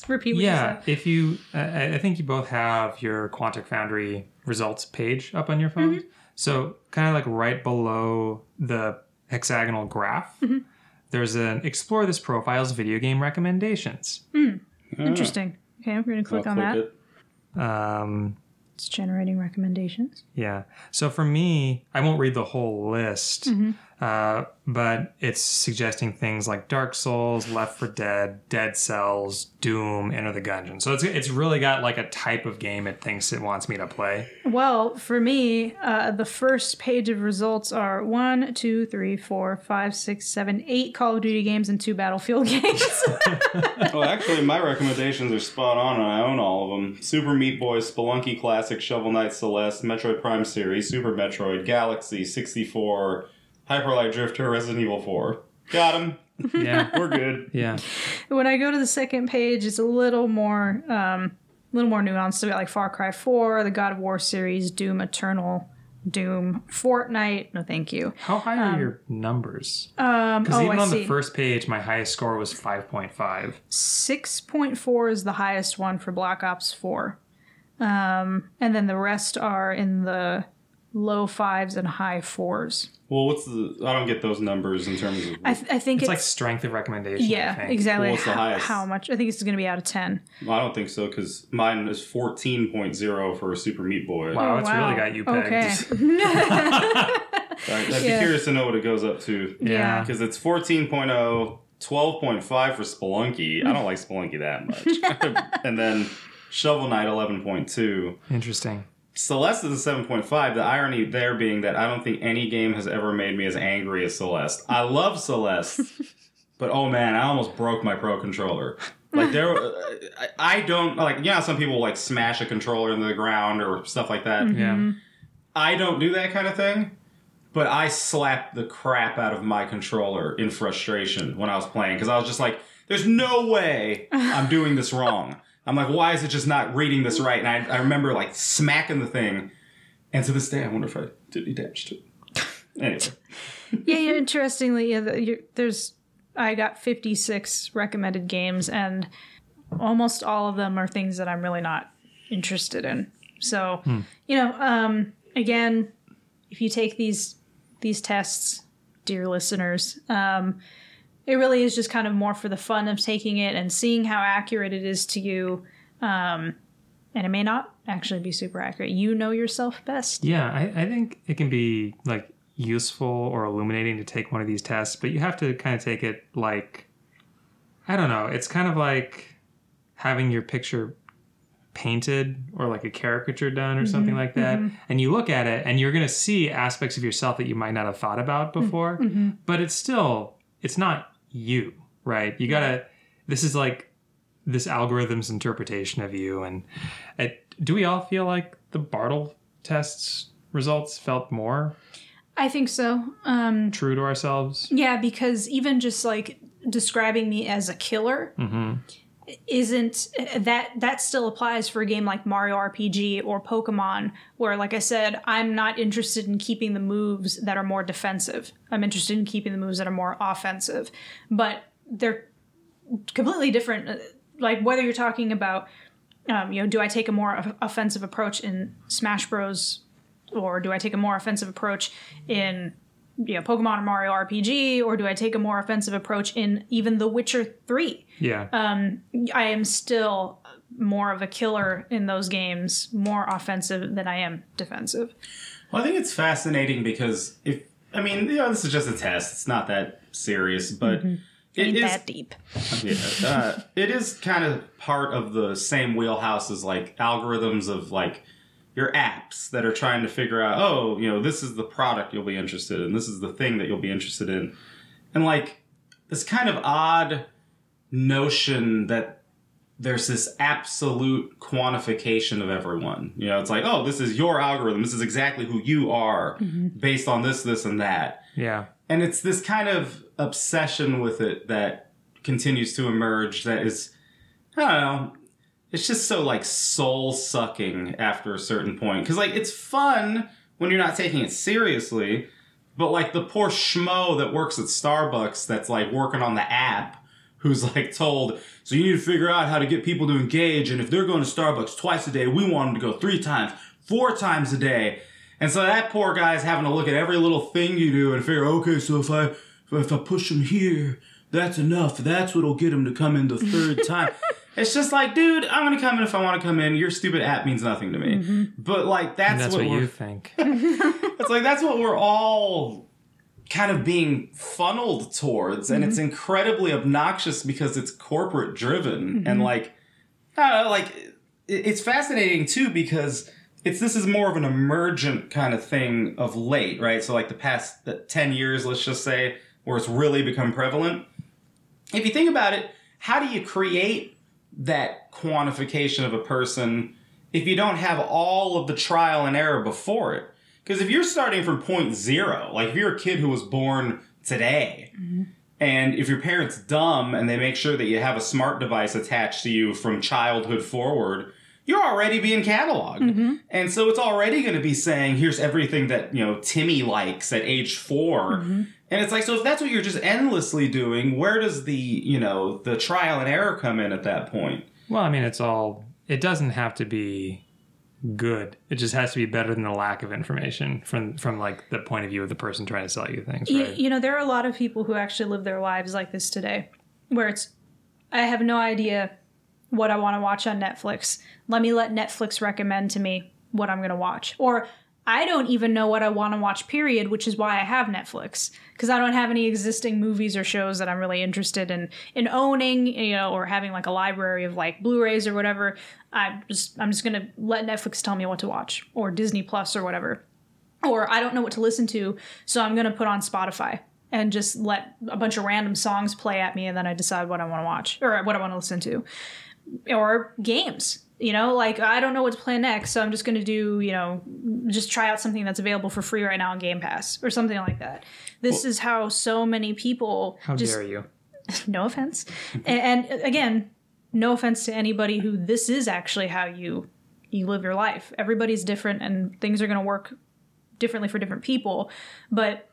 repeat what yeah, you said? Yeah, if you... Uh, I think you both have your Quantic Foundry results page up on your phone. Mm-hmm. So kind of like right below the hexagonal graph, mm-hmm. there's an Explore This Profile's Video Game Recommendations. Mm. Yeah. Interesting. Okay, we're going to click I'll on click that. Um, It's generating recommendations. Yeah. So for me, I won't read the whole list, mm-hmm. uh, but it's suggesting things like Dark Souls, Left four Dead, Dead Cells, Doom, Enter the Gungeon. So it's it's really got like a type of game it thinks it wants me to play. Well, for me, uh, the first page of results are one, two, three, four, five, six, seven, eight Call of Duty games and two Battlefield games. Well, actually, my recommendations are spot on, and I own all of them. Super Meat Boy, Spelunky Classic, Shovel Knight Celeste, Metroid Prime series, Super Metroid, Galaxy, sixty-four, Hyper Light Drifter, Resident Evil four. Got him. Yeah, we're good. Yeah. When I go to the second page, it's a little more, um, a little more nuanced. So we got like Far Cry four, the God of War series, Doom Eternal, Doom, Fortnite. No, thank you. How high um, are your numbers? Um, Because oh, even I on see. the first page, my highest score was five point five. six point four is the highest one for Black Ops four. Um, and then the rest are in the low fives and high fours. Well, what's the... I don't get those numbers in terms of... I, th- I think it's... It's like strength of recommendation. Yeah, I think. Exactly. Well, what's the how, highest? How much? I think it's going to be out of ten. Well, I don't think so, because mine is fourteen point oh for Super Meat Boy. Wow, oh, it's wow. really got you pegged. Okay. I'd be yeah. curious to know what it goes up to. Yeah. Because it's fourteen point oh, twelve point five for Spelunky. I don't like Spelunky that much. And then... Shovel Knight, eleven point two. Interesting. Celeste is a seven point five. The irony there being that I don't think any game has ever made me as angry as Celeste. I love Celeste, but oh man, I almost broke my Pro Controller. Like there, I, I don't, like, yeah, some people like smash a controller into the ground or stuff like that. Mm-hmm. Yeah. I don't do that kind of thing, but I slapped the crap out of my controller in frustration when I was playing, because I was just like, there's no way I'm doing this wrong. I'm like, why is it just not reading this right? And I, I remember, like, smacking the thing. And to this day, I wonder if I did any damage to it. Anyway. Yeah, yeah, interestingly, yeah, the, you, there's I got fifty-six recommended games, and almost all of them are things that I'm really not interested in. So, hmm. you know, um, again, if you take these these tests, dear listeners, um, it really is just kind of more for the fun of taking it and seeing how accurate it is to you. Um, and it may not actually be super accurate. You know yourself best. Yeah, I, I think it can be like useful or illuminating to take one of these tests, but you have to kind of take it like, I don't know. It's kind of like having your picture painted or like a caricature done or mm-hmm, something like that. Mm-hmm. And you look at it and you're going to see aspects of yourself that you might not have thought about before, mm-hmm. but it's still, it's not you, right? You gotta, this is like this algorithm's interpretation of you. And it, do we all feel like the Bartle test's results felt more? I think so. Um, true to ourselves? Yeah, because even just like describing me as a killer mm-hmm. isn't, that that still applies for a game like Mario R P G or Pokemon, where, like I said, I'm not interested in keeping the moves that are more defensive. I'm interested in keeping the moves that are more offensive, but they're completely different. Like whether you're talking about um you know, do I take a more offensive approach in Smash Bros, or do I take a more offensive approach in, you know, Pokemon or Mario R P G, or do I take a more offensive approach in even The Witcher three? Yeah. Um, I am still more of a killer in those games, more offensive than I am defensive. Well, I think it's fascinating because if, I mean, you know, this is just a test. It's not that serious, but mm-hmm. it Ain't is that deep. Yeah, uh, it is kind of part of the same wheelhouse as like algorithms of like, your apps that are trying to figure out, oh, you know, this is the product you'll be interested in. This is the thing that you'll be interested in. And, like, this kind of odd notion that there's this absolute quantification of everyone. You know, it's like, oh, this is your algorithm. This is exactly who you are mm-hmm. based on this, this, and that. Yeah. And it's this kind of obsession with it that continues to emerge that is, I don't know, it's just so, like, soul-sucking after a certain point. Because, like, it's fun when you're not taking it seriously. But, like, the poor schmo that works at Starbucks that's, like, working on the app who's, like, told, so you need to figure out how to get people to engage. And if they're going to Starbucks twice a day, we want them to go three times, four times a day. And so that poor guy's having to look at every little thing you do and figure, okay, so if I, if I push them here, that's enough. That's what'll get them to come in the third time. It's just like, dude, I'm going to come in if I want to come in. Your stupid app means nothing to me. Mm-hmm. But, like, that's, that's what, what you think. It's like, that's what we're all kind of being funneled towards. Mm-hmm. And it's incredibly obnoxious because it's corporate driven. Mm-hmm. And, like, I don't know, like, it's fascinating, too, because it's this is more of an emergent kind of thing of late, right? So, like, the past ten years, let's just say, where it's really become prevalent. If you think about it, how do you create that quantification of a person if you don't have all of the trial and error before it? Because if you're starting from point zero, like if you're a kid who was born today, mm-hmm. and if your parents dumb and they make sure that you have a smart device attached to you from childhood forward, you're already being cataloged. Mm-hmm. And so it's already going to be saying, here's everything that, you know, Timmy likes at age four. Mm-hmm. And it's like, so if that's what you're just endlessly doing, where does the, you know, the trial and error come in at that point? Well, I mean, it's all, it doesn't have to be good. It just has to be better than the lack of information from, from like, the point of view of the person trying to sell you things, right? You, you know, there are a lot of people who actually live their lives like this today, where it's, I have no idea what I want to watch on Netflix. Let me let Netflix recommend to me what I'm going to watch. Or I don't even know what I want to watch, period, which is why I have Netflix, because I don't have any existing movies or shows that I'm really interested in in owning, you know, or having like a library of like Blu-rays or whatever. I'm just I'm just going to let Netflix tell me what to watch, or Disney Plus or whatever. Or I don't know what to listen to, so I'm going to put on Spotify and just let a bunch of random songs play at me, and then I decide what I want to watch or what I want to listen to. Or games. You know, like, I don't know what to play next, so I'm just going to do, you know, just try out something that's available for free right now on Game Pass or something like that. This well, is how so many people... How just, dare you? No offense. and, and again, no offense to anybody who this is actually how you you live your life. Everybody's different and things are going to work differently for different people. But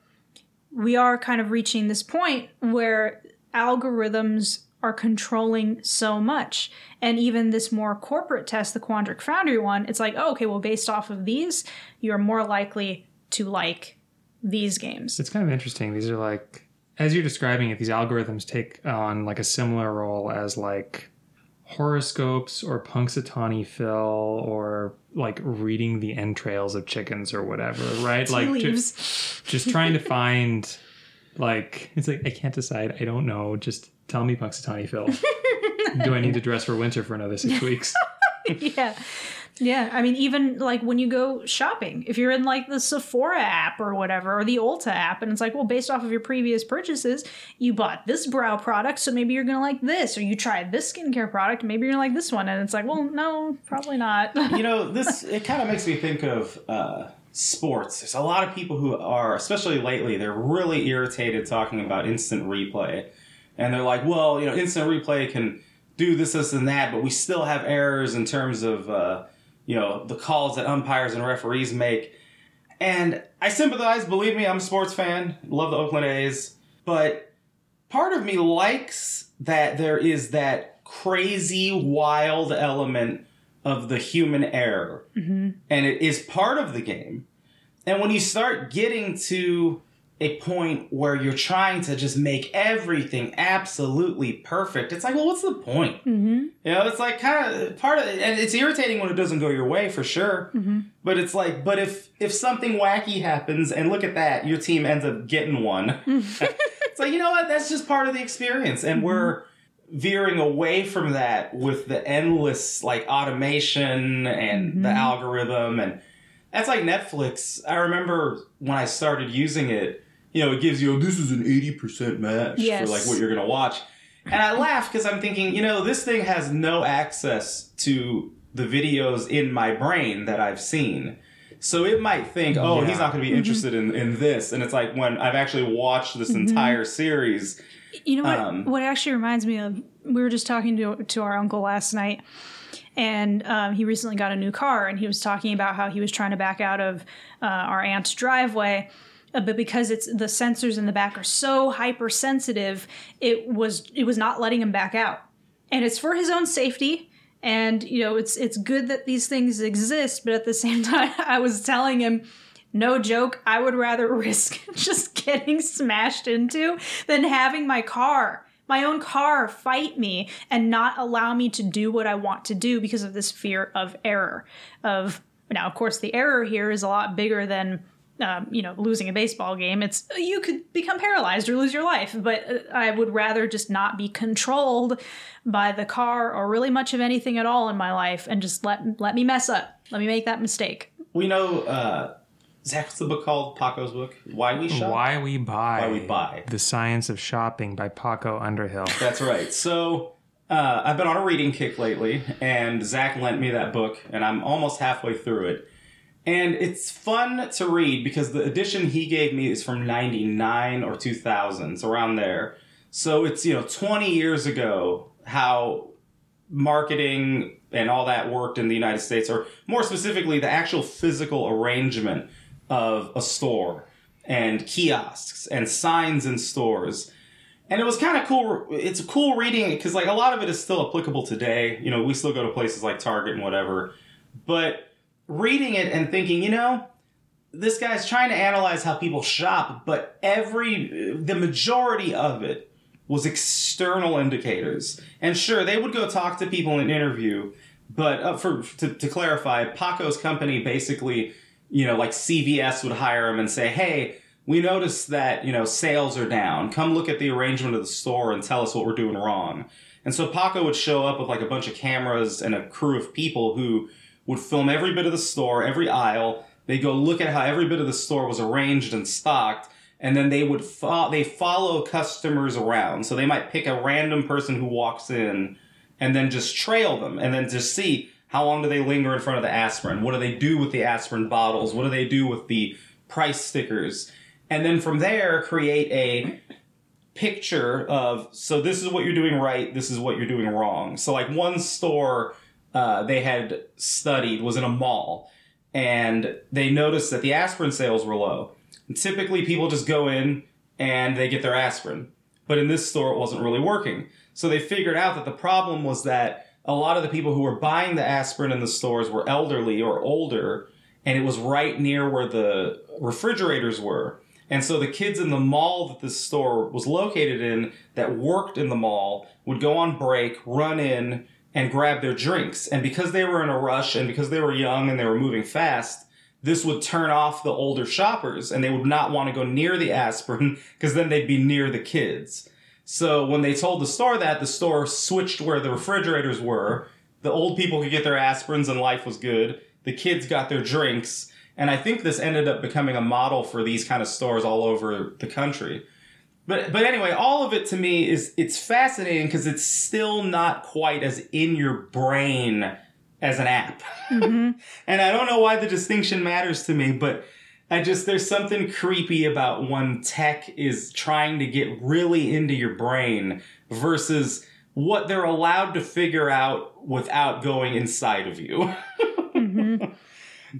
we are kind of reaching this point where algorithms are controlling so much. And even this more corporate test, the Quandric Foundry one, it's like, oh, okay, well, based off of these, you're more likely to like these games. It's kind of interesting. These are like, as you're describing it, these algorithms take on like a similar role as like horoscopes or Punxsutawney Phil or like reading the entrails of chickens or whatever, right? Like leaves. Just, just trying to find like, it's like, I can't decide. I don't know. Just tell me, Punxsutawney Phil. Do I need to dress for winter for another six weeks? Yeah. Yeah. I mean, even like when you go shopping, if you're in like the Sephora app or whatever, or the Ulta app, and it's like, well, based off of your previous purchases, you bought this brow product, so maybe you're going to like this, or you tried this skincare product, maybe you're going to like this one. And it's like, well, no, probably not. You know, this, it kind of makes me think of uh, sports. There's a lot of people who are, especially lately, they're really irritated talking about instant replay. And they're like, well, you know, instant replay can do this, this, and that, but we still have errors in terms of, uh, you know, the calls that umpires and referees make. And I sympathize. Believe me, I'm a sports fan. Love the Oakland A's. But part of me likes that there is that crazy, wild element of the human error. Mm-hmm. And it is part of the game. And when you start getting to a point where you're trying to just make everything absolutely perfect, it's like, well, what's the point? Mm-hmm. You know, it's like kind of part of it, and it's irritating when it doesn't go your way for sure. Mm-hmm. But it's like, but if if something wacky happens, and look at that, your team ends up getting one. It's like, you know what? That's just part of the experience, and mm-hmm. we're veering away from that with the endless like automation and mm-hmm. the algorithm, and that's like Netflix. I remember when I started using it. You know, it gives you, oh, this is an eighty percent match yes. for, like, what you're going to watch. And I laugh because I'm thinking, you know, this thing has no access to the videos in my brain that I've seen. So it might think, oh, yeah. he's not going to be mm-hmm. interested in, in this. And it's like when I've actually watched this mm-hmm. entire series. You know what? Um, what actually reminds me of, we were just talking to, to our uncle last night. And um, he recently got a new car. And he was talking about how he was trying to back out of uh, our aunt's driveway. But because it's the sensors in the back are so hypersensitive, it was it was not letting him back out, and it's for his own safety. And you know, it's it's good that these things exist, but at the same time, I was telling him, no joke, I would rather risk just getting smashed into than having my car. my own car fight me and not allow me to do what I want to do because of this fear of error. Of now, of course, the error here is a lot bigger than, um, you know, losing a baseball game. It's you could become paralyzed or lose your life. But I would rather just not be controlled by the car or really much of anything at all in my life, and just let let me mess up. Let me make that mistake. We know. Uh... Zach, what's the book called? Paco's book? Why We Shop? Why We Buy. Why We Buy. The Science of Shopping by Paco Underhill. That's right. So uh, I've been on a reading kick lately, and Zach lent me that book, and I'm almost halfway through it. And it's fun to read because the edition he gave me is from ninety-nine or two thousand, so around there. So it's, you know, twenty years ago how marketing and all that worked in the United States, or more specifically the actual physical arrangement of a store and kiosks and signs in stores. And it was kind of cool. It's cool reading it because, like, a lot of it is still applicable today. You know, we still go to places like Target and whatever. But reading it and thinking, you know, this guy's trying to analyze how people shop, but every the majority of it was external indicators. And sure, they would go talk to people in an interview, but uh, for to, to clarify, Paco's company basically, you know, like C V S would hire him and say, hey, we noticed that, you know, sales are down. Come look at the arrangement of the store and tell us what we're doing wrong. And so Paco would show up with like a bunch of cameras and a crew of people who would film every bit of the store, every aisle. They'd go look at how every bit of the store was arranged and stocked. And then they would fo- they follow customers around. So they might pick a random person who walks in and then just trail them and then just see, how long do they linger in front of the aspirin? What do they do with the aspirin bottles? What do they do with the price stickers? And then from there, create a picture of, so this is what you're doing right, this is what you're doing wrong. So, like, one store uh, they had studied was in a mall, and they noticed that the aspirin sales were low. And typically, people just go in and they get their aspirin. But in this store, it wasn't really working. So they figured out that the problem was that a lot of the people who were buying the aspirin in the stores were elderly or older, and it was right near where the refrigerators were. And so the kids in the mall that this store was located in that worked in the mall would go on break, run in, and grab their drinks. And because they were in a rush and because they were young and they were moving fast, this would turn off the older shoppers, and they would not want to go near the aspirin because then they'd be near the kids. So when they told the store that, the store switched where the refrigerators were. The old people could get their aspirins and life was good. The kids got their drinks. And I think this ended up becoming a model for these kind of stores all over the country. But but anyway, all of it to me is it's fascinating because it's still not quite as in your brain as an app. Mm-hmm. And I don't know why the distinction matters to me, but I just, there's something creepy about when tech is trying to get really into your brain versus what they're allowed to figure out without going inside of you. Mm-hmm.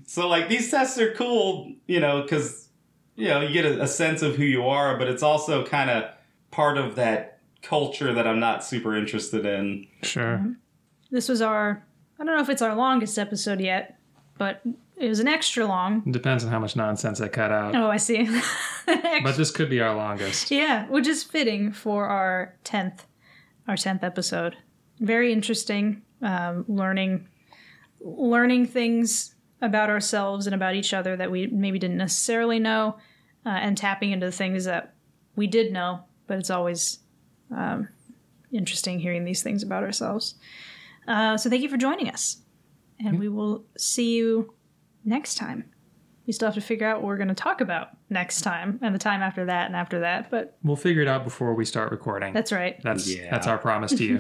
So, like, these tests are cool, you know, because, you know, you get a, a sense of who you are, but it's also kind of part of that culture that I'm not super interested in. Sure. This was our, I don't know if it's our longest episode yet, but it was an extra long. Depends on how much nonsense I cut out. Oh, I see. But this could be our longest. Yeah, which is fitting for our tenth, our tenth episode. Very interesting, um, learning, learning things about ourselves and about each other that we maybe didn't necessarily know, uh, and tapping into the things that we did know. But it's always um, interesting hearing these things about ourselves. Uh, so thank you for joining us, and yeah. We will see you next time. We still have to figure out what we're going to talk about next time, and the time after that, and after that, but we'll figure it out before we start recording. That's right. That's yeah. That's our promise to you.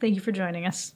Thank you for joining us.